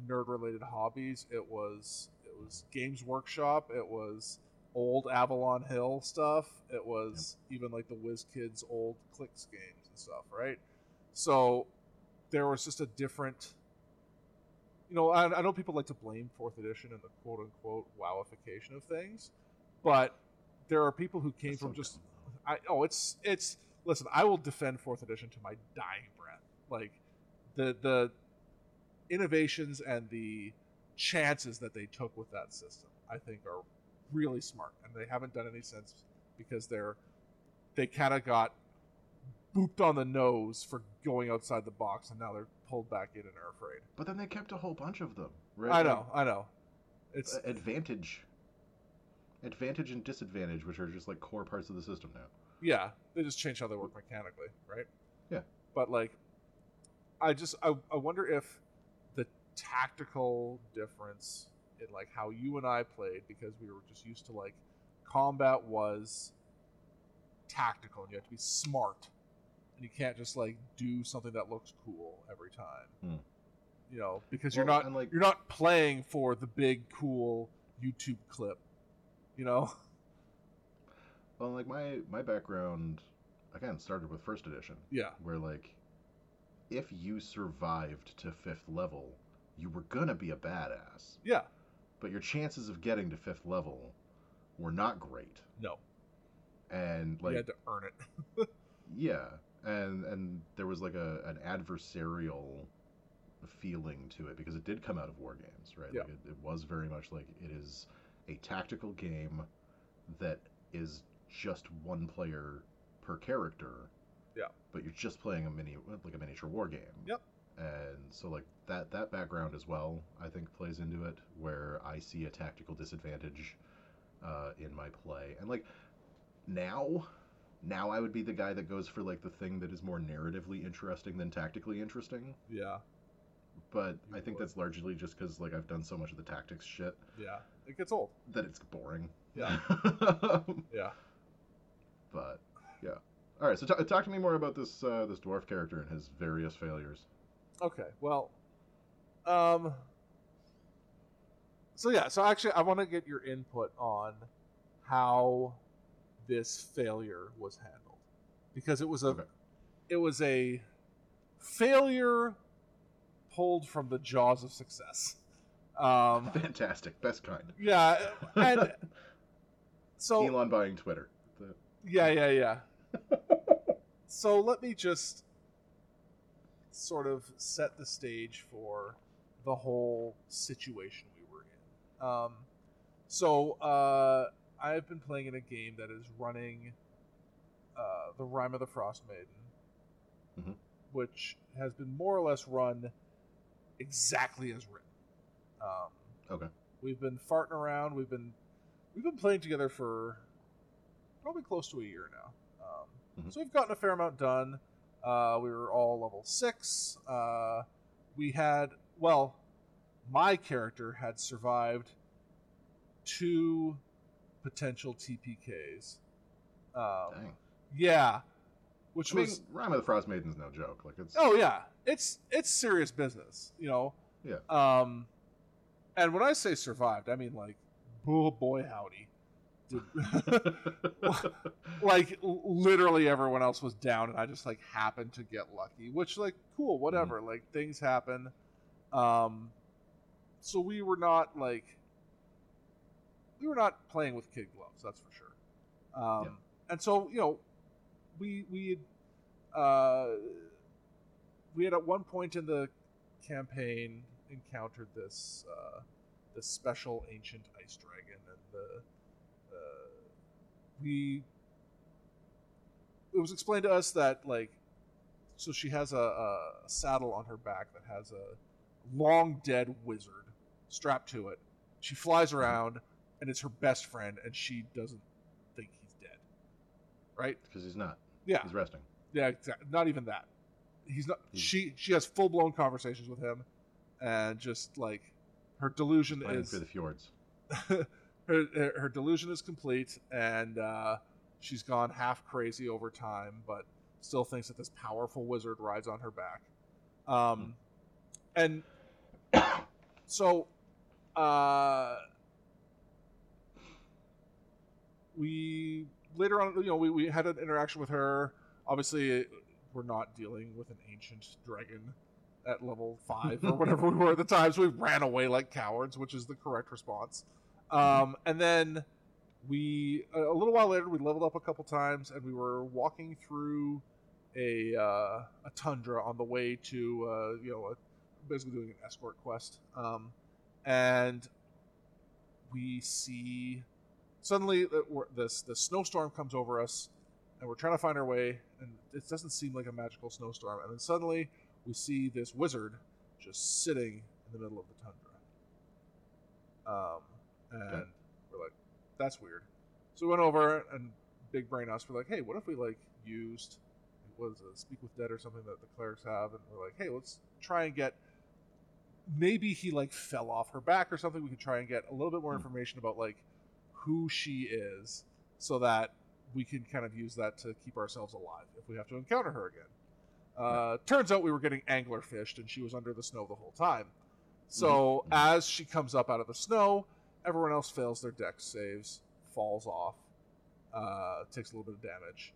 nerd-related hobbies, it was it was Games Workshop, it was old Avalon Hill stuff, it was yep. even like the WizKids old Clix games and stuff, right? So there was just a different. You know, I, I know people like to blame fourth edition and the quote-unquote wowification of things, but there are people who came That's from so just... I, oh, it's... it's. Listen, I will defend fourth edition to my dying breath. Like, the the innovations and the chances that they took with that system, I think, are really smart, and they haven't done any sense because they're... They kind of got booped on the nose for going outside the box, and now they're pulled back in and are afraid. But then they kept a whole bunch of them, right? I know, like, I know. It's uh, advantage, advantage and disadvantage, which are just like core parts of the system now. Yeah, they just change how they work mechanically, right? Yeah. But like, I just I, I wonder if the tactical difference in like how you and I played, because we were just used to like combat was tactical, and you have to be smart. And you can't just like do something that looks cool every time, hmm. you know, because well, you're not like, you're not playing for the big cool YouTube clip, you know. Well, like my my background again started with first edition, yeah, where like if you survived to fifth level, you were gonna be a badass, yeah, but your chances of getting to fifth level were not great. No, and like you had to earn it. Yeah. And and there was like a an adversarial feeling to it because it did come out of war games, right? Yeah. Like it, it was very much like it is a tactical game that is just one player per character. Yeah. But you're just playing a mini like a miniature war game. Yep. And so like that that background as well, I think, plays into it, where I see a tactical disadvantage uh, in my play. And like now. Now I would be the guy that goes for, like, the thing that is more narratively interesting than tactically interesting. Yeah. But you I think would. That's largely just because, like, I've done so much of the tactics shit. Yeah. It gets old. That it's boring. Yeah. Yeah. But, yeah. All right, so t- talk to me more about this uh, this dwarf character and his various failures. Okay, well, um... So, yeah, so actually I want to get your input on how... this failure was handled, because it was a okay. it was a failure pulled from the jaws of success. Um, Fantastic, best kind. Yeah, and so Elon buying Twitter. The... Yeah, yeah, yeah. So let me just sort of set the stage for the whole situation we were in. Um, so. Uh, I've been playing in a game that is running uh, the Rime of the Frostmaiden, mm-hmm. which has been more or less run exactly as written. Um, okay. We've been farting around. We've been we've been playing together for probably close to a year now. Um, mm-hmm. So we've gotten a fair amount done. Uh, we were all level six. Uh, we had well, my character had survived two. Potential T P Ks. Um, Dang. Yeah. Which I was mean, Rime of the Frostmaiden's no joke. Like it's oh yeah, it's it's serious business, you know. Yeah. Um, and when I say survived, I mean like, oh boy, howdy. Like literally everyone else was down, and I just like happened to get lucky. Which like cool, whatever. Mm-hmm. Like things happen. Um, so we were not like. We were not playing with kid gloves, that's for sure. Um, yeah. And so, you know, we we had, uh, we had at one point in the campaign encountered this uh, this special ancient ice dragon, and the uh, we it was explained to us that like So she has a, a saddle on her back that has a long dead wizard strapped to it. She flies around, and it's her best friend, and she doesn't think he's dead. Right? Because he's not. Yeah. He's resting. Yeah, exactly. Not even that. He's not. He's... She she has full blown conversations with him, and just like her delusion is through the fjords. her, her her delusion is complete, and uh, she's gone half crazy over time, but still thinks that this powerful wizard rides on her back. Um, mm. and so uh, we later on, you know, we we had an interaction with her. Obviously, it, we're not dealing with an ancient dragon at level five or whatever we were at the time, so we ran away like cowards, which is the correct response. Um, and then we, a little while later, we leveled up a couple times, and we were walking through a uh, a tundra on the way to, uh, you know, a, basically doing an escort quest. Um, and we see suddenly that we're, this the snowstorm comes over us. And we're trying to find our way, and it doesn't seem like a magical snowstorm. And then suddenly, we see this wizard just sitting in the middle of the tundra. Um, and okay. We're like, that's weird. So we went over, and big brain us, we're like, hey, what if we like used, what is it, Speak with Dead or something that the clerics have? And we're like, hey, let's try and get, maybe he like fell off her back or something. We could try and get a little bit more information about like who she is so that we can kind of use that to keep ourselves alive if we have to encounter her again. Uh, yeah. Turns out we were getting angler fished, and she was under the snow the whole time. So mm-hmm. as she comes up out of the snow, everyone else fails their dex saves, falls off, uh, takes a little bit of damage.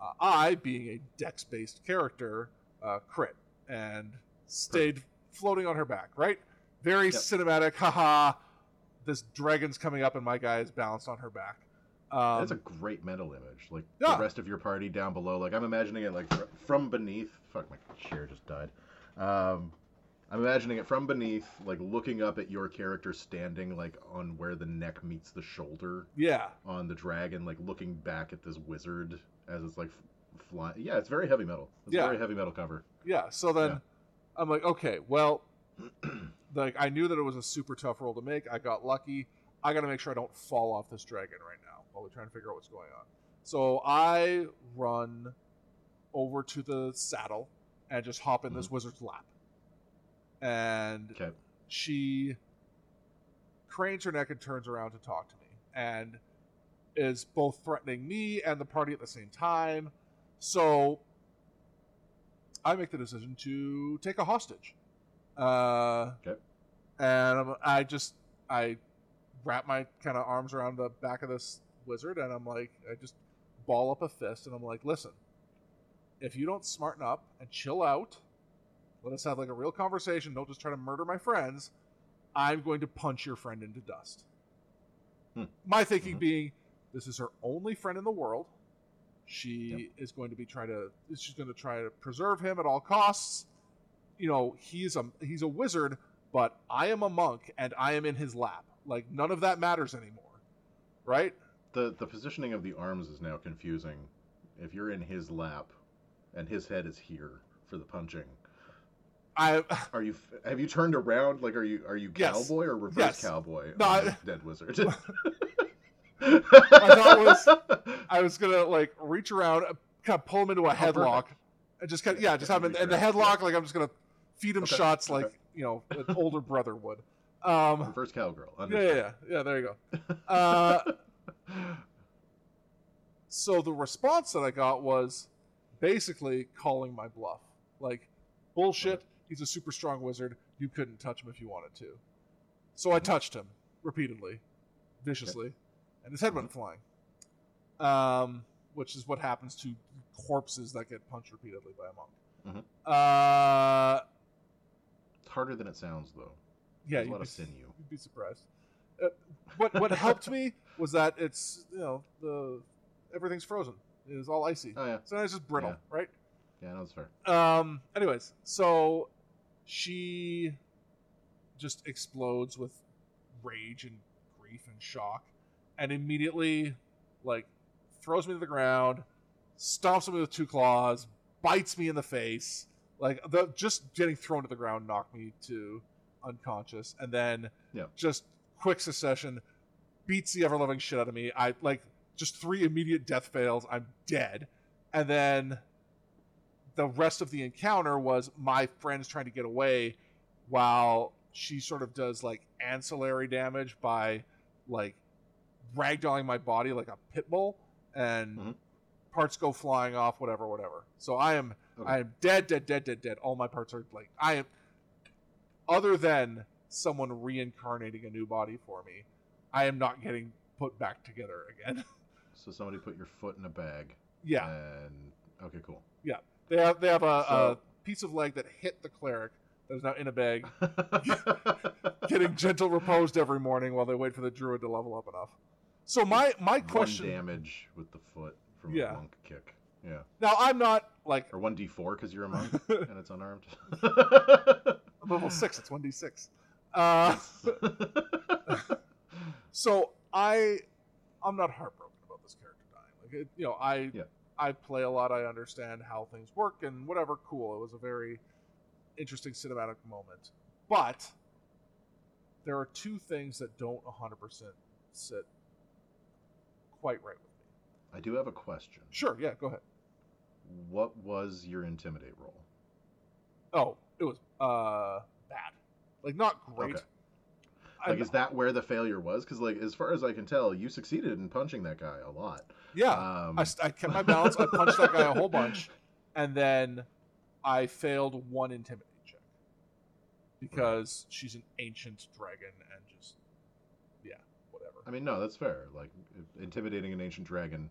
Uh, I, being a dex-based character, uh, crit and stayed Perfect. floating on her back, right? Very yep. cinematic, haha, this dragon's coming up and my guy is balanced on her back. Um, That's a great mental image. Like, yeah. the rest of your party down below. Like, I'm imagining it, like, from beneath. Fuck, my chair just died. Um, I'm imagining it from beneath, like, looking up at your character standing, like, on where the neck meets the shoulder. Yeah. On the dragon, like, looking back at this wizard as it's, like, flying. Yeah, it's very heavy metal. It's yeah. a very heavy metal cover. Yeah, so then yeah. I'm like, okay, well, like, I knew that it was a super tough roll to make. I got lucky. I got to make sure I don't fall off this dragon right now while we're trying to figure out what's going on. So I run over to the saddle and just hop in mm-hmm. this wizard's lap. And okay. she cranes her neck and turns around to talk to me and is both threatening me and the party at the same time. So I make the decision to take a hostage. Uh, okay. And I'm, I just... I... wrap my kind of arms around the back of this wizard, and I'm like, I just ball up a fist, and I'm like, listen, if you don't smarten up and chill out, let us have like a real conversation, don't just try to murder my friends, I'm going to punch your friend into dust. Hmm. My thinking mm-hmm. being, this is her only friend in the world. She yep. is going to be trying to, she's going to try to preserve him at all costs. You know, he's a, he's a wizard, but I am a monk, and I am in his lap. Like, none of that matters anymore, right? The the positioning of the arms is now confusing. If you're in his lap, and his head is here for the punching, I are you have you turned around? Like, are you are you yes. cowboy or reverse yes. cowboy? No, I, dead wizard. I thought was I was gonna like reach around, kind of pull him into a headlock, and just kind of, yeah, just have him in the headlock. Yeah. Like, I'm just gonna feed him okay. shots okay. like, you know, an older brother would. Um, Reverse cowgirl. Yeah, yeah, yeah, yeah. There you go. Uh, so the response that I got was basically calling my bluff. Like, bullshit. Right. He's a super strong wizard. You couldn't touch him if you wanted to. So I touched him repeatedly, viciously, okay. and his head went flying. Um, which is what happens to corpses that get punched repeatedly by a monk. Mm-hmm. Uh, it's harder than it sounds, though. Yeah, you'd be, sinew. you'd be surprised. Uh, what what helped me was that it's, you know, the everything's frozen. It is all icy. Oh, yeah. So now it's just brittle, yeah. right? Yeah, that's fair. Um. Anyways, so she just explodes with rage and grief and shock, and immediately, like, throws me to the ground, stomps me with two claws, bites me in the face. Like, the, just getting thrown to the ground knocked me to unconscious. And then yeah. just quick succession, beats the ever-loving shit out of me. I, like, just three immediate death fails. I'm dead. And then the rest of the encounter was my friend's trying to get away while she sort of does, like, ancillary damage by, like, ragdolling my body like a pit bull, and mm-hmm. parts go flying off, whatever, whatever. So I am okay. I am dead, dead, dead, dead, dead. All my parts are, like, I am... Other than someone reincarnating a new body for me, I am not getting put back together again. So somebody put your foot in a bag. Yeah. And okay, cool. Yeah. They have, they have a, so, a piece of leg that hit the cleric that is now in a bag, getting gentle reposed every morning while they wait for the druid to level up enough. So my, my question... One damage with the foot from yeah. a monk kick. Yeah. Now, I'm not like... Or one d four because you're a monk and it's unarmed. Level six, it's one d six. Uh, so I, I'm not heartbroken about this character dying. Like, it, you know, I... Yeah. I play a lot. I understand how things work and whatever. Cool. It was a very interesting cinematic moment. But there are two things that don't one hundred percent sit quite right with me. I do have a question. Sure. Yeah, go ahead. What was your intimidate roll? Oh, it was uh, bad. Like, not great. Okay. Like, is that where the failure was? Because, like, as far as I can tell, you succeeded in punching that guy a lot. Yeah. Um, I, I kept my balance. I punched that guy a whole bunch. And then I failed one intimidate check. Because right. she's an ancient dragon and just, yeah, whatever. I mean, no, that's fair. Like, intimidating an ancient dragon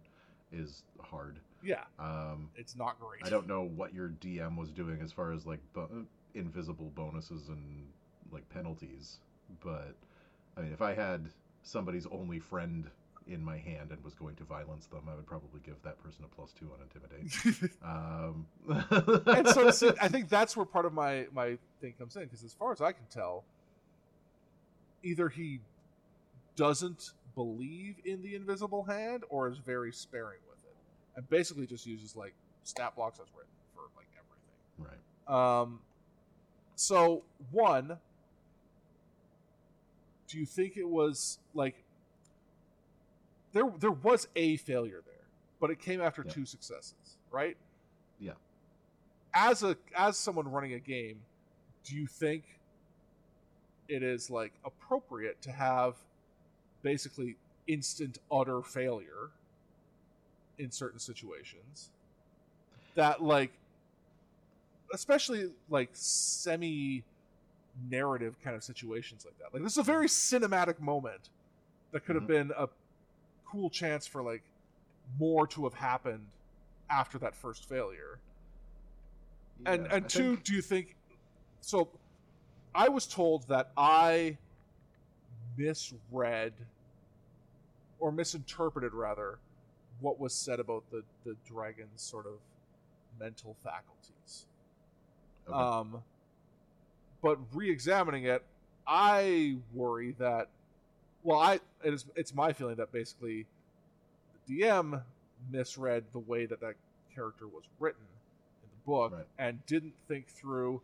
is hard. Yeah. Um, it's not great. I don't know what your D M was doing as far as, like, bo- invisible bonuses and, like, penalties. But, I mean, if I had somebody's only friend in my hand and was going to violence them, I would probably give that person a plus two on Intimidate. um. And so, see, I think that's where part of my, my thing comes in, because as far as I can tell, either he doesn't believe in the invisible hand or is very sparing with it. And basically just uses, like, stat blocks as written for, like, everything. Right. Um. So, one... Do you think it was, like, there there was a failure there, but it came after yeah. two successes, right? Yeah. As a as someone running a game, do you think it is, like, appropriate to have basically instant utter failure in certain situations? That, like, especially, like, semi- narrative kind of situations like that. Like, this is a very cinematic moment that could mm-hmm. have been a cool chance for, like, more to have happened after that first failure. Yeah, and and I two, think... do you think... So, I was told that I misread or misinterpreted, rather, what was said about the, the dragon's sort of mental faculties. Okay. Um... But re-examining it, I worry that, well, I it is, it's my feeling that basically the D M misread the way that that character was written in the book right. and didn't think through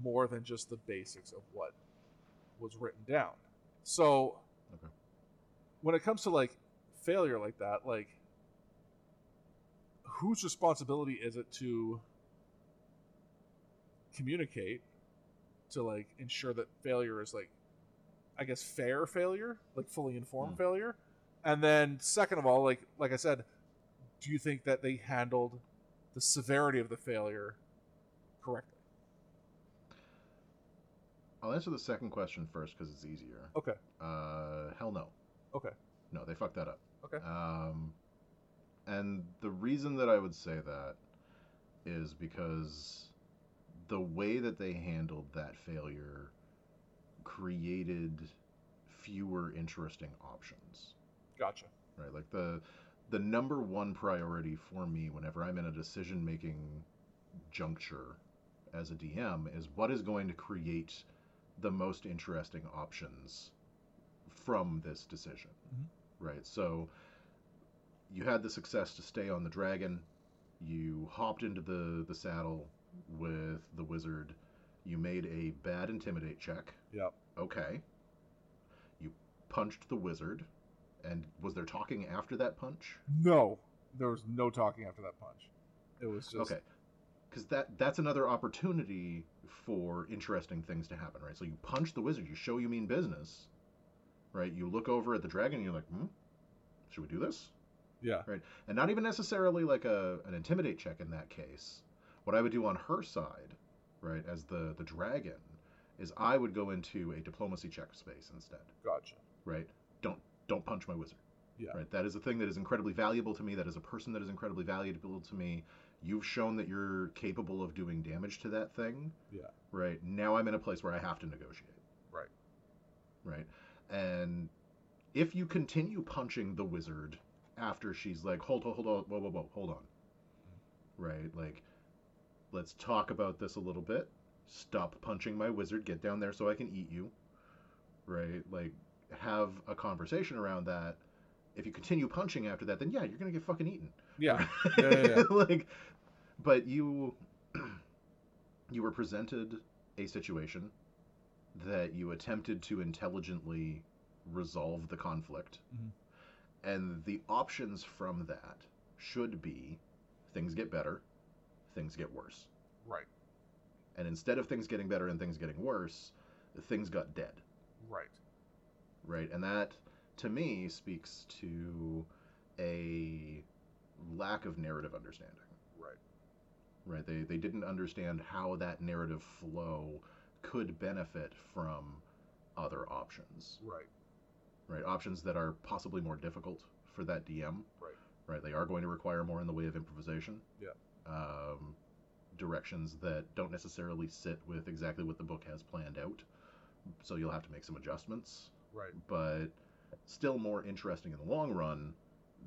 more than just the basics of what was written down. So okay. when it comes to, like, failure like that, like, whose responsibility is it to communicate to, like, ensure that failure is, like, I guess, fair failure, like, fully informed mm. failure? And then, second of all, like like I said, do you think that they handled the severity of the failure correctly? I'll answer the second question first because it's easier. Okay. Uh, hell no. Okay. No, they fucked that up. Okay. Um, and the reason that I would say that is because... the way that they handled that failure created fewer interesting options. Gotcha. Right, like the the number one priority for me whenever I'm in a decision-making juncture as a D M is what is going to create the most interesting options from this decision. Mm-hmm. Right, so you had the success to stay on the dragon. You hopped into the, the saddle with the wizard. You made a bad intimidate check. Yep. Okay. You punched the wizard. And was there talking after that punch? No. There was no talking after that punch. It was just... Okay. Because that, that's another opportunity for interesting things to happen, right? So you punch the wizard. You show you mean business, right? You look over at the dragon and you're like, hmm? Should we do this? Yeah. Right? And not even necessarily like a an intimidate check in that case. What I would do on her side, right, as the, the dragon, is I would go into a diplomacy check space instead. Gotcha. Right? Don't don't punch my wizard. Yeah. Right? That is a thing that is incredibly valuable to me. That is a person that is incredibly valuable to me. You've shown that you're capable of doing damage to that thing. Yeah. Right? Now I'm in a place where I have to negotiate. Right. Right? And if you continue punching the wizard after she's like, hold, hold, hold on, whoa, whoa, whoa, hold on. Right? Like, let's talk about this a little bit. Stop punching my wizard. Get down there so I can eat you. Right? Like, have a conversation around that. If you continue punching after that, then yeah, you're going to get fucking eaten. Yeah. Right? yeah, yeah, yeah. Like, but you, you were presented a situation that you attempted to intelligently resolve the conflict. Mm-hmm. And the options from that should be things get better, things get worse. Right. And instead of things getting better and things getting worse, things got dead. Right. Right. And that, to me, speaks to a lack of narrative understanding. Right. Right. They, they didn't understand how that narrative flow could benefit from other options. Right. Right, options that are possibly more difficult for that D M. Right, right. They are going to require more in the way of improvisation. Yeah. Um, directions that don't necessarily sit with exactly what the book has planned out, so you'll have to make some adjustments. Right. But still more interesting in the long run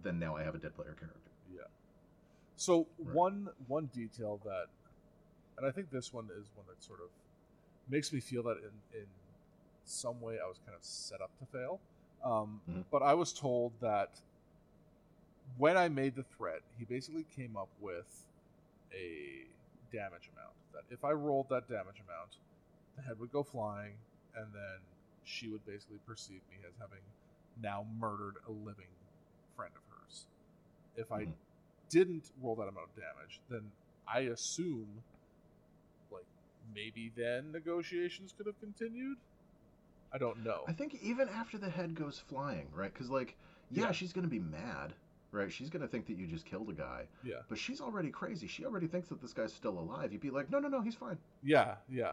than now I have a dead player character. Yeah. So right. one one detail that, and I think this one is one that sort of makes me feel that in in some way I was kind of set up to fail. Um, mm-hmm. But I was told that when I made the threat, he basically came up with a damage amount. That if I rolled that damage amount, the head would go flying, and then she would basically perceive me as having now murdered a living friend of hers. If mm-hmm. I didn't roll that amount of damage, then I assume, like, maybe then negotiations could have continued? I don't know. I think even after the head goes flying, right? Because, like, yeah, yeah. she's going to be mad, right? She's going to think that you just killed a guy. Yeah. But she's already crazy. She already thinks that this guy's still alive. You'd be like, no, no, no, he's fine. Yeah, yeah.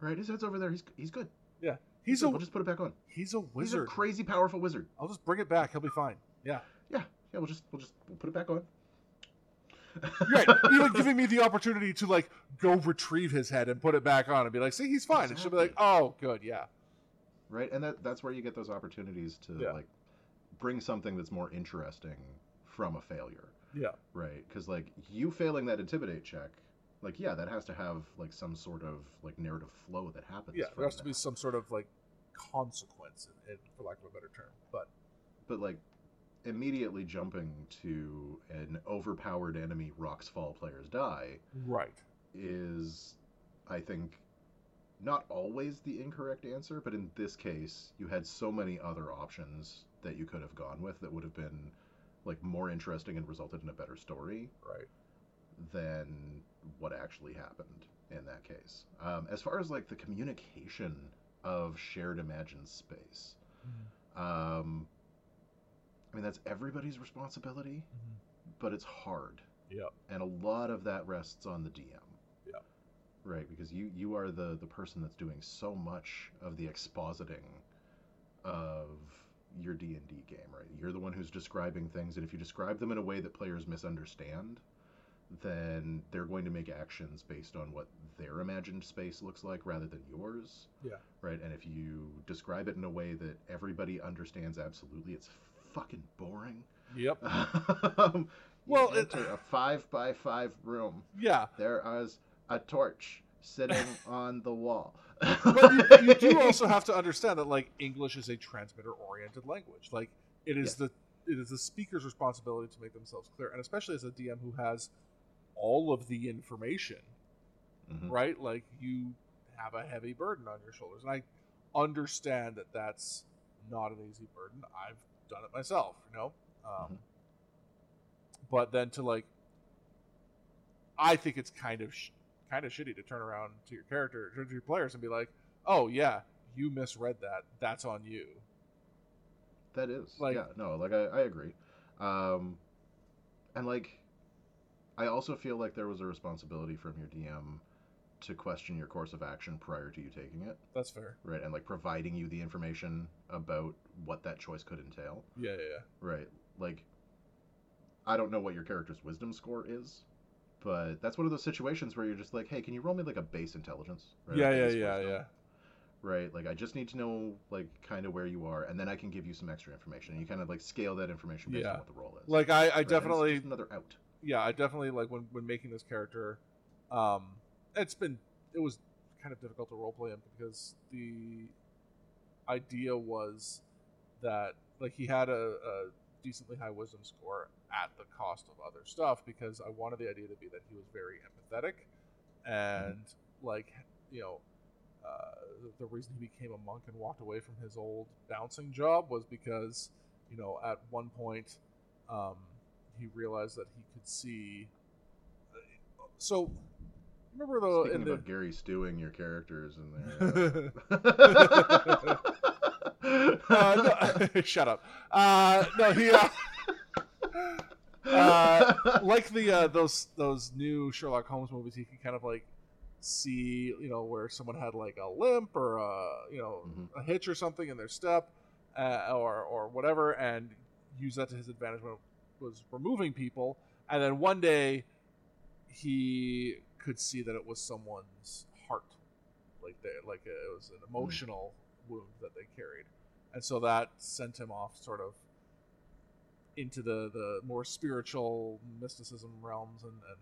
Right? His head's over there. He's he's good. Yeah. He's so a, we'll just put it back on. He's a wizard. He's a crazy, powerful wizard. I'll just bring it back. He'll be fine. Yeah. Yeah. Yeah, we'll just, we'll just we'll put it back on. Right. Even giving me the opportunity to, like, go retrieve his head and put it back on and be like, see, he's fine. Exactly. And she'll be like, oh, good, yeah. Right, and that that's where you get those opportunities to yeah. like bring something that's more interesting from a failure. Yeah. Right, because like you failing that intimidate check, like yeah, that has to have like some sort of like narrative flow that happens. Yeah, from there has that. to be some sort of like consequence, in, in, for lack of a better term. But but like immediately jumping to an overpowered enemy, rocks fall, players die. Right. Is, I think, not always the incorrect answer, but in this case, you had so many other options that you could have gone with that would have been like more interesting and resulted in a better story, right? Than what actually happened in that case. Um, as far as like the communication of shared imagined space, mm-hmm. um, I mean that's everybody's responsibility, mm-hmm. but it's hard. Yeah, and a lot of that rests on the D M. Yeah. Right, because you, you are the, the person that's doing so much of the expositing of your D and D game, right? You're the one who's describing things, and if you describe them in a way that players misunderstand, then they're going to make actions based on what their imagined space looks like rather than yours. Yeah. Right, and if you describe it in a way that everybody understands absolutely, it's fucking boring. Yep. um, well, you enter it... a five by five room. Yeah. There is a torch sitting on the wall. But you, you do also have to understand that, like, English is a transmitter-oriented language. Like, it is yeah. the it is the speaker's responsibility to make themselves clear, and especially as a D M who has all of the information, mm-hmm. right? Like, you have a heavy burden on your shoulders. And I understand that that's not an easy burden. I've done it myself, you know? Um, mm-hmm. But then to, like, I think it's kind of sh- kind of shitty to turn around to your character, to your players, and be like, "Oh yeah, you misread that. That's on you." That is, like, yeah, no, like I, I agree, um, and like I also feel like there was a responsibility from your D M to question your course of action prior to you taking it. That's fair, right? And like providing you the information about what that choice could entail. Yeah, yeah, yeah. Right, like I don't know what your character's wisdom score is. But that's one of those situations where you're just like, hey, can you roll me, like, a base intelligence? Right? Yeah, like, yeah, yeah, yeah. Right? Like, I just need to know, like, kind of where you are, and then I can give you some extra information. And you kind of, like, scale that information based yeah. on what the roll is. Like, I, I right? definitely... It's just another out. Yeah, I definitely, like, when, when making this character, um, it's been... It was kind of difficult to roleplay him because the idea was that, like, he had a... a decently high wisdom score at the cost of other stuff, because I wanted the idea to be that he was very empathetic and mm-hmm. like, you know, uh, the reason he became a monk and walked away from his old bouncing job was because, you know, at one point um, he realized that he could see. So remember though, speaking in about the... Gary Stewing your characters in there. Uh... Uh, no, shut up. Uh, no, he uh, uh, like the uh, those those new Sherlock Holmes movies. He could kind of like see, you know, where someone had like a limp or a, you know, mm-hmm. a hitch or something in their step, uh, or or whatever, and use that to his advantage when it was removing people. And then one day he could see that it was someone's heart, like they, like it was an emotional. Mm. wound that they carried, and so that sent him off sort of into the the more spiritual mysticism realms and, and,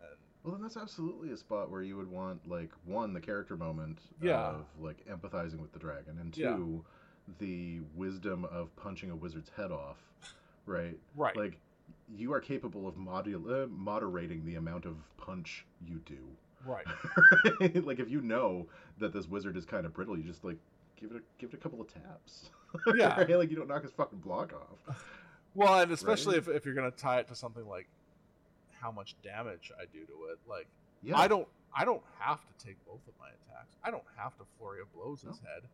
and well then that's absolutely a spot where you would want, like, one, the character moment yeah. of like empathizing with the dragon, and two yeah. the wisdom of punching a wizard's head off, right? Right, like you are capable of modula- moderating the amount of punch you do, right? Like if you know that this wizard is kind of brittle, you just like Give it a, give it a couple of taps. Yeah. Right? Like, you don't knock his fucking block off. Well, and especially right? if, if you're going to tie it to something like how much damage I do to it. Like, yeah. I don't I don't have to take both of my attacks. I don't have to flurry of blows no. his head.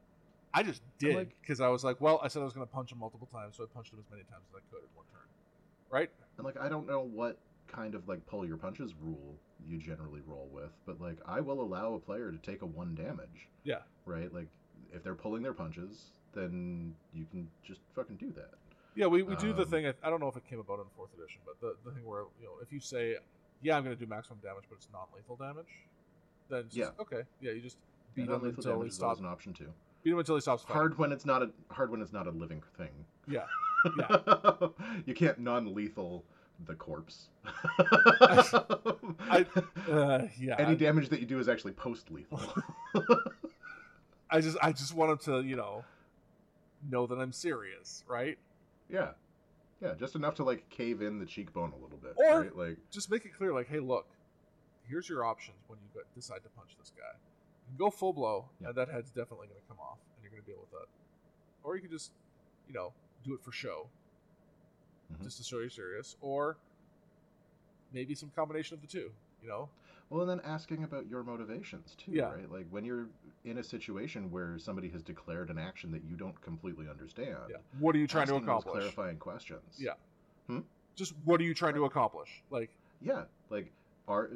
I just did, because like, I was like, well, I said I was going to punch him multiple times, so I punched him as many times as I could in one turn. Right? And, like, I don't know what kind of, like, pull your punches rule you generally roll with, but, like, I will allow a player to take a one damage. Yeah. Right? Like, if they're pulling their punches, then you can just fucking do that. Yeah, we, we do um, the thing. I don't know if it came about in fourth edition, but the, the thing where, you know, if you say, yeah, I'm going to do maximum damage, but it's non-lethal damage, then just, yeah. okay, yeah, you just beat him until he stops. An option too. Beat him until he stops fighting. Hard when it's not a hard when it's not a living thing. Yeah, yeah. You can't non-lethal the corpse. I, I, uh, yeah. Any damage that you do is actually post-lethal. I just I just want him to, you know, know that I'm serious, right? Yeah. Yeah, just enough to, like, cave in the cheekbone a little bit. Or right? Like, just make it clear, like, hey, look, here's your options when you decide to punch this guy. You can go full blow, yeah. and that head's definitely going to come off, and you're going to deal with that. Or you can just, you know, do it for show, mm-hmm. just to show you're serious. Or maybe some combination of the two, you know? Well, and then asking about your motivations, too, yeah. right? Like, when you're in a situation where somebody has declared an action that you don't completely understand. Yeah. What are you trying to accomplish? Those clarifying questions. Yeah. Hmm? Just what are you trying to accomplish? Like, yeah. Like, are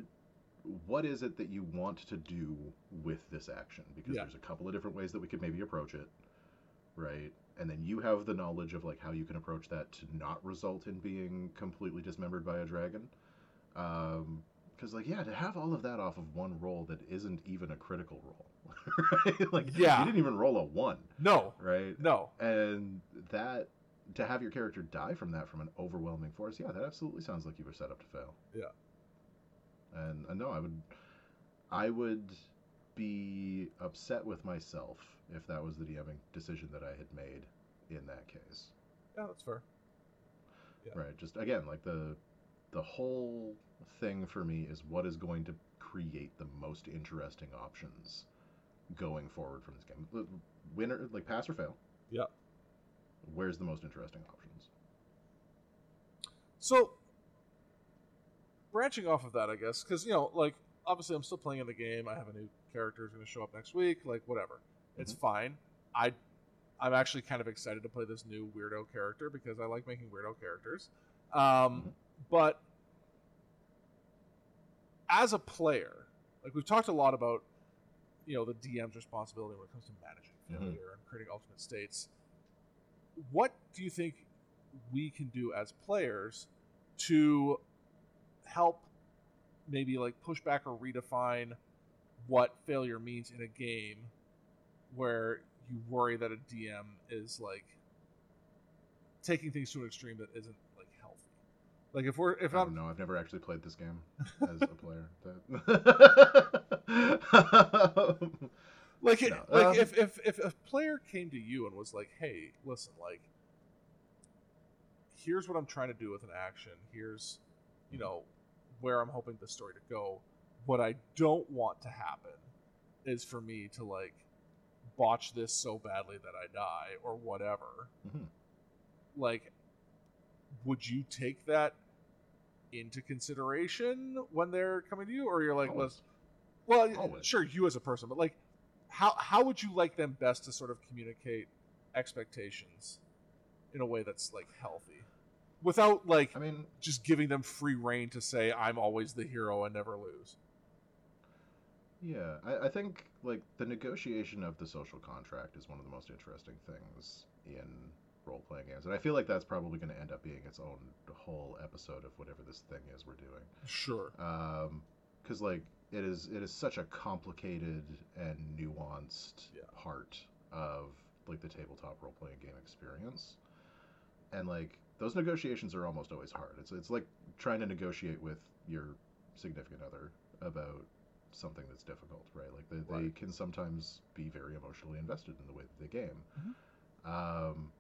what is it that you want to do with this action? Because yeah. there's a couple of different ways that we could maybe approach it, right? And then you have the knowledge of, like, how you can approach that to not result in being completely dismembered by a dragon. Um... Because, like, yeah, to have all of that off of one roll that isn't even a critical roll, right? Like, yeah. you didn't even roll a one. No. Right? No. And that, to have your character die from that, from an overwhelming force, yeah, that absolutely sounds like you were set up to fail. Yeah. And, and no, I would, I would be upset with myself if that was the DMing decision that I had made in that case. Yeah, that's fair. Yeah. Right, just, again, like, the... the whole thing for me is what is going to create the most interesting options going forward from this game. Win or, like, pass or fail. Yeah. Where's the most interesting options? So, branching off of that, I guess, because, you know, like, obviously I'm still playing in the game. I have a new character who's going to show up next week. Like, whatever. Mm-hmm. It's fine. I, I'm actually kind of excited to play this new weirdo character because I like making weirdo characters. Um, mm-hmm. But as a player, like, we've talked a lot about, you know, the D M's responsibility when it comes to managing failure mm-hmm. and creating alternate states. What do you think we can do as players to help maybe, like, push back or redefine what failure means in a game where you worry that a D M is, like, taking things to an extreme that isn't, like, healthy? Like, if we're if I don't I'm, know, I've never actually played this game as a player. Like, it, no. like um, if, if if a player came to you and was like, "Hey, listen, like, here's what I'm trying to do with an action. Here's, you know, where I'm hoping the story to go. What I don't want to happen is for me to, like, botch this so badly that I die or whatever." Mm-hmm. Like, would you take that into consideration when they're coming to you, or you're like, Always. "Well, Always. Sure, you as a person, but, like, how how would you like them best to sort of communicate expectations in a way that's, like, healthy, without, like, I mean, just giving them free rein to say, I'm always the hero and never lose." Yeah, I, I think, like, the negotiation of the social contract is one of the most interesting things in role-playing games, and I feel like that's probably going to end up being its own whole episode of whatever this thing is we're doing. Sure. Um, because, like, it is it is such a complicated and nuanced yeah. part of, like, the tabletop role-playing game experience. And, like, those negotiations are almost always hard. It's it's like trying to negotiate with your significant other about something that's difficult, right? Like, they, right. they can sometimes be very emotionally invested in the way that they game. Mm-hmm. Um,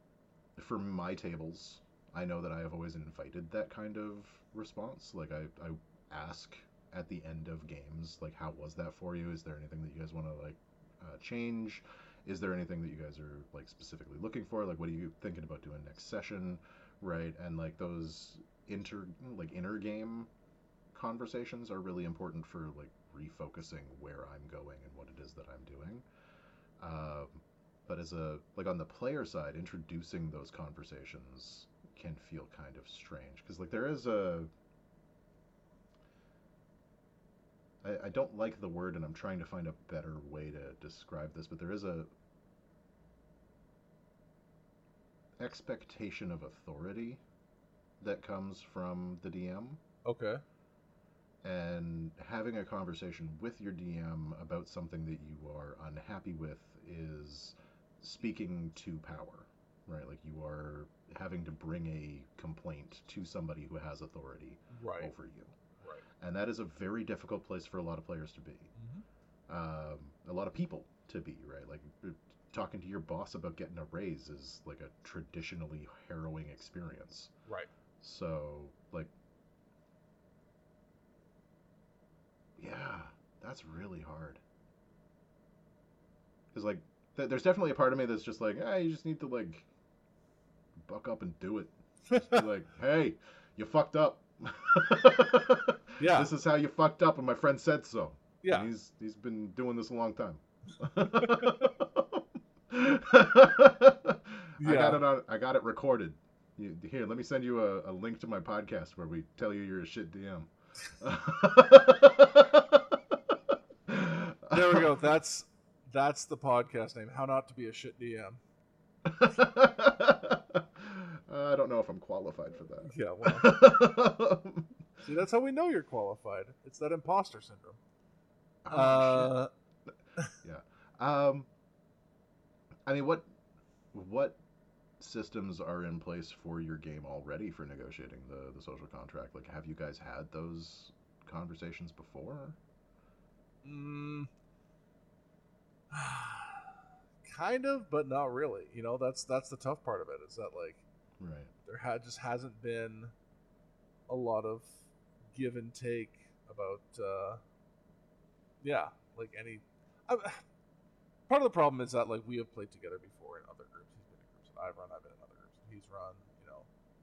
for my tables, I know that I have always invited that kind of response. Like, I, I ask at the end of games, like, how was that for you? Is there anything that you guys want to, like, uh, change? Is there anything that you guys are, like, specifically looking for? Like, what are you thinking about doing next session? Right? And, like, those inter, like, inner game conversations are really important for, like, refocusing where I'm going and what it is that I'm doing. Um, but as a, like, on the player side, introducing those conversations can feel kind of strange. Because, like, there is a, I, I don't like the word, and I'm trying to find a better way to describe this, but there is a expectation of authority that comes from the D M. Okay. And having a conversation with your D M about something that you are unhappy with is speaking to power, right? Like, you are having to bring a complaint to somebody who has authority right. over you. Right. And that is a very difficult place for a lot of players to be. Mm-hmm. Um, a lot of people to be, right? Like, talking to your boss about getting a raise is, like, a traditionally harrowing experience. Right. So, like, yeah, that's really hard. Because, like, th- there's definitely a part of me that's just like, ah, you just need to, like, buck up and do it. Just be like, hey, you fucked up. Yeah. This is how you fucked up, and my friend said so. Yeah. And he's he's been doing this a long time. Yeah. I got it on, I got it recorded. You, here, let me send you a, a link to my podcast where we tell you you're a shit D M. There we go. That's that's the podcast name. How not to be a shit D M. I don't know if I'm qualified for that. Yeah. Well, see, that's how we know you're qualified. It's that imposter syndrome. Oh, uh, yeah. Um. I mean, what what systems are in place for your game already for negotiating the, the social contract? Like, have you guys had those conversations before? Mm, kind of, but not really. You know, that's that's the tough part of it, is that, like, right. there had just hasn't been a lot of give and take about, uh, yeah, like any. I, part of the problem is that like we have played together before in other groups. He's been in groups that I've run. I've been in other groups that he's run. You know,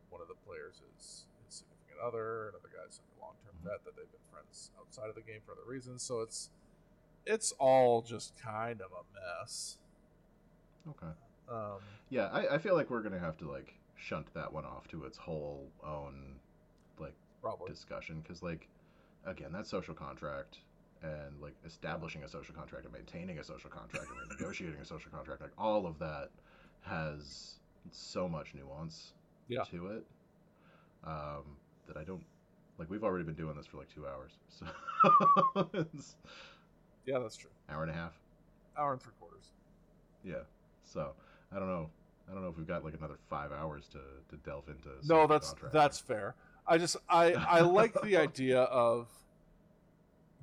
one of the players is his significant other. Another guy's a long term vet that they've been friends outside of the game for other reasons. So it's it's all just kind of a mess. Okay. Um, yeah, I, I feel like we're gonna have to like shunt that one off to its whole own like probably. discussion because like again that's social contract and like establishing a social contract and maintaining a social contract and renegotiating a social contract, like all of that has so much nuance yeah. to it um, that I don't like. We've already been doing this for like two hours, so yeah, that's true. Hour and a half, hour and three quarters. Yeah, so I don't know. I don't know if we've got like another five hours to, to delve into. No, that's that's fair. I just I, I like the idea of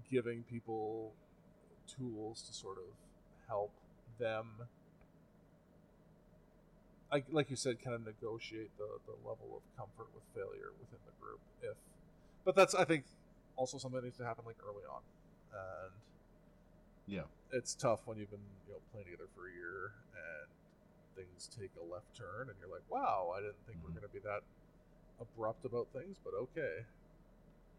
giving people tools to sort of help them. I, like you said, kind of negotiate the, the level of comfort with failure within the group. If, but that's I think also something that needs to happen like early on, and yeah, it's tough when you've been you know playing together for a year and things take a left turn and you're like, wow, I didn't think mm-hmm. we're going to be that abrupt about things, but okay.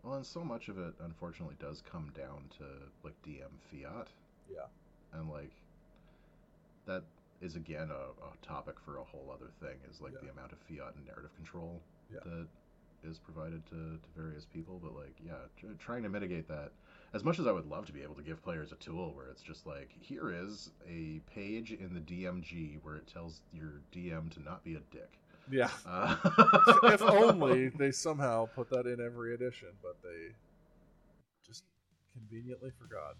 Well, and so much of it unfortunately does come down to like D M fiat. Yeah. And like that is again a, a topic for a whole other thing is like yeah. the amount of fiat and narrative control yeah. that is provided to, to various people. But like, yeah, tr- trying to mitigate that as much as I would love to be able to give players a tool where it's just like, here is a page in the D M G where it tells your D M to not be a dick. Yeah. Uh, if only they somehow put that in every edition, but they just conveniently forgot.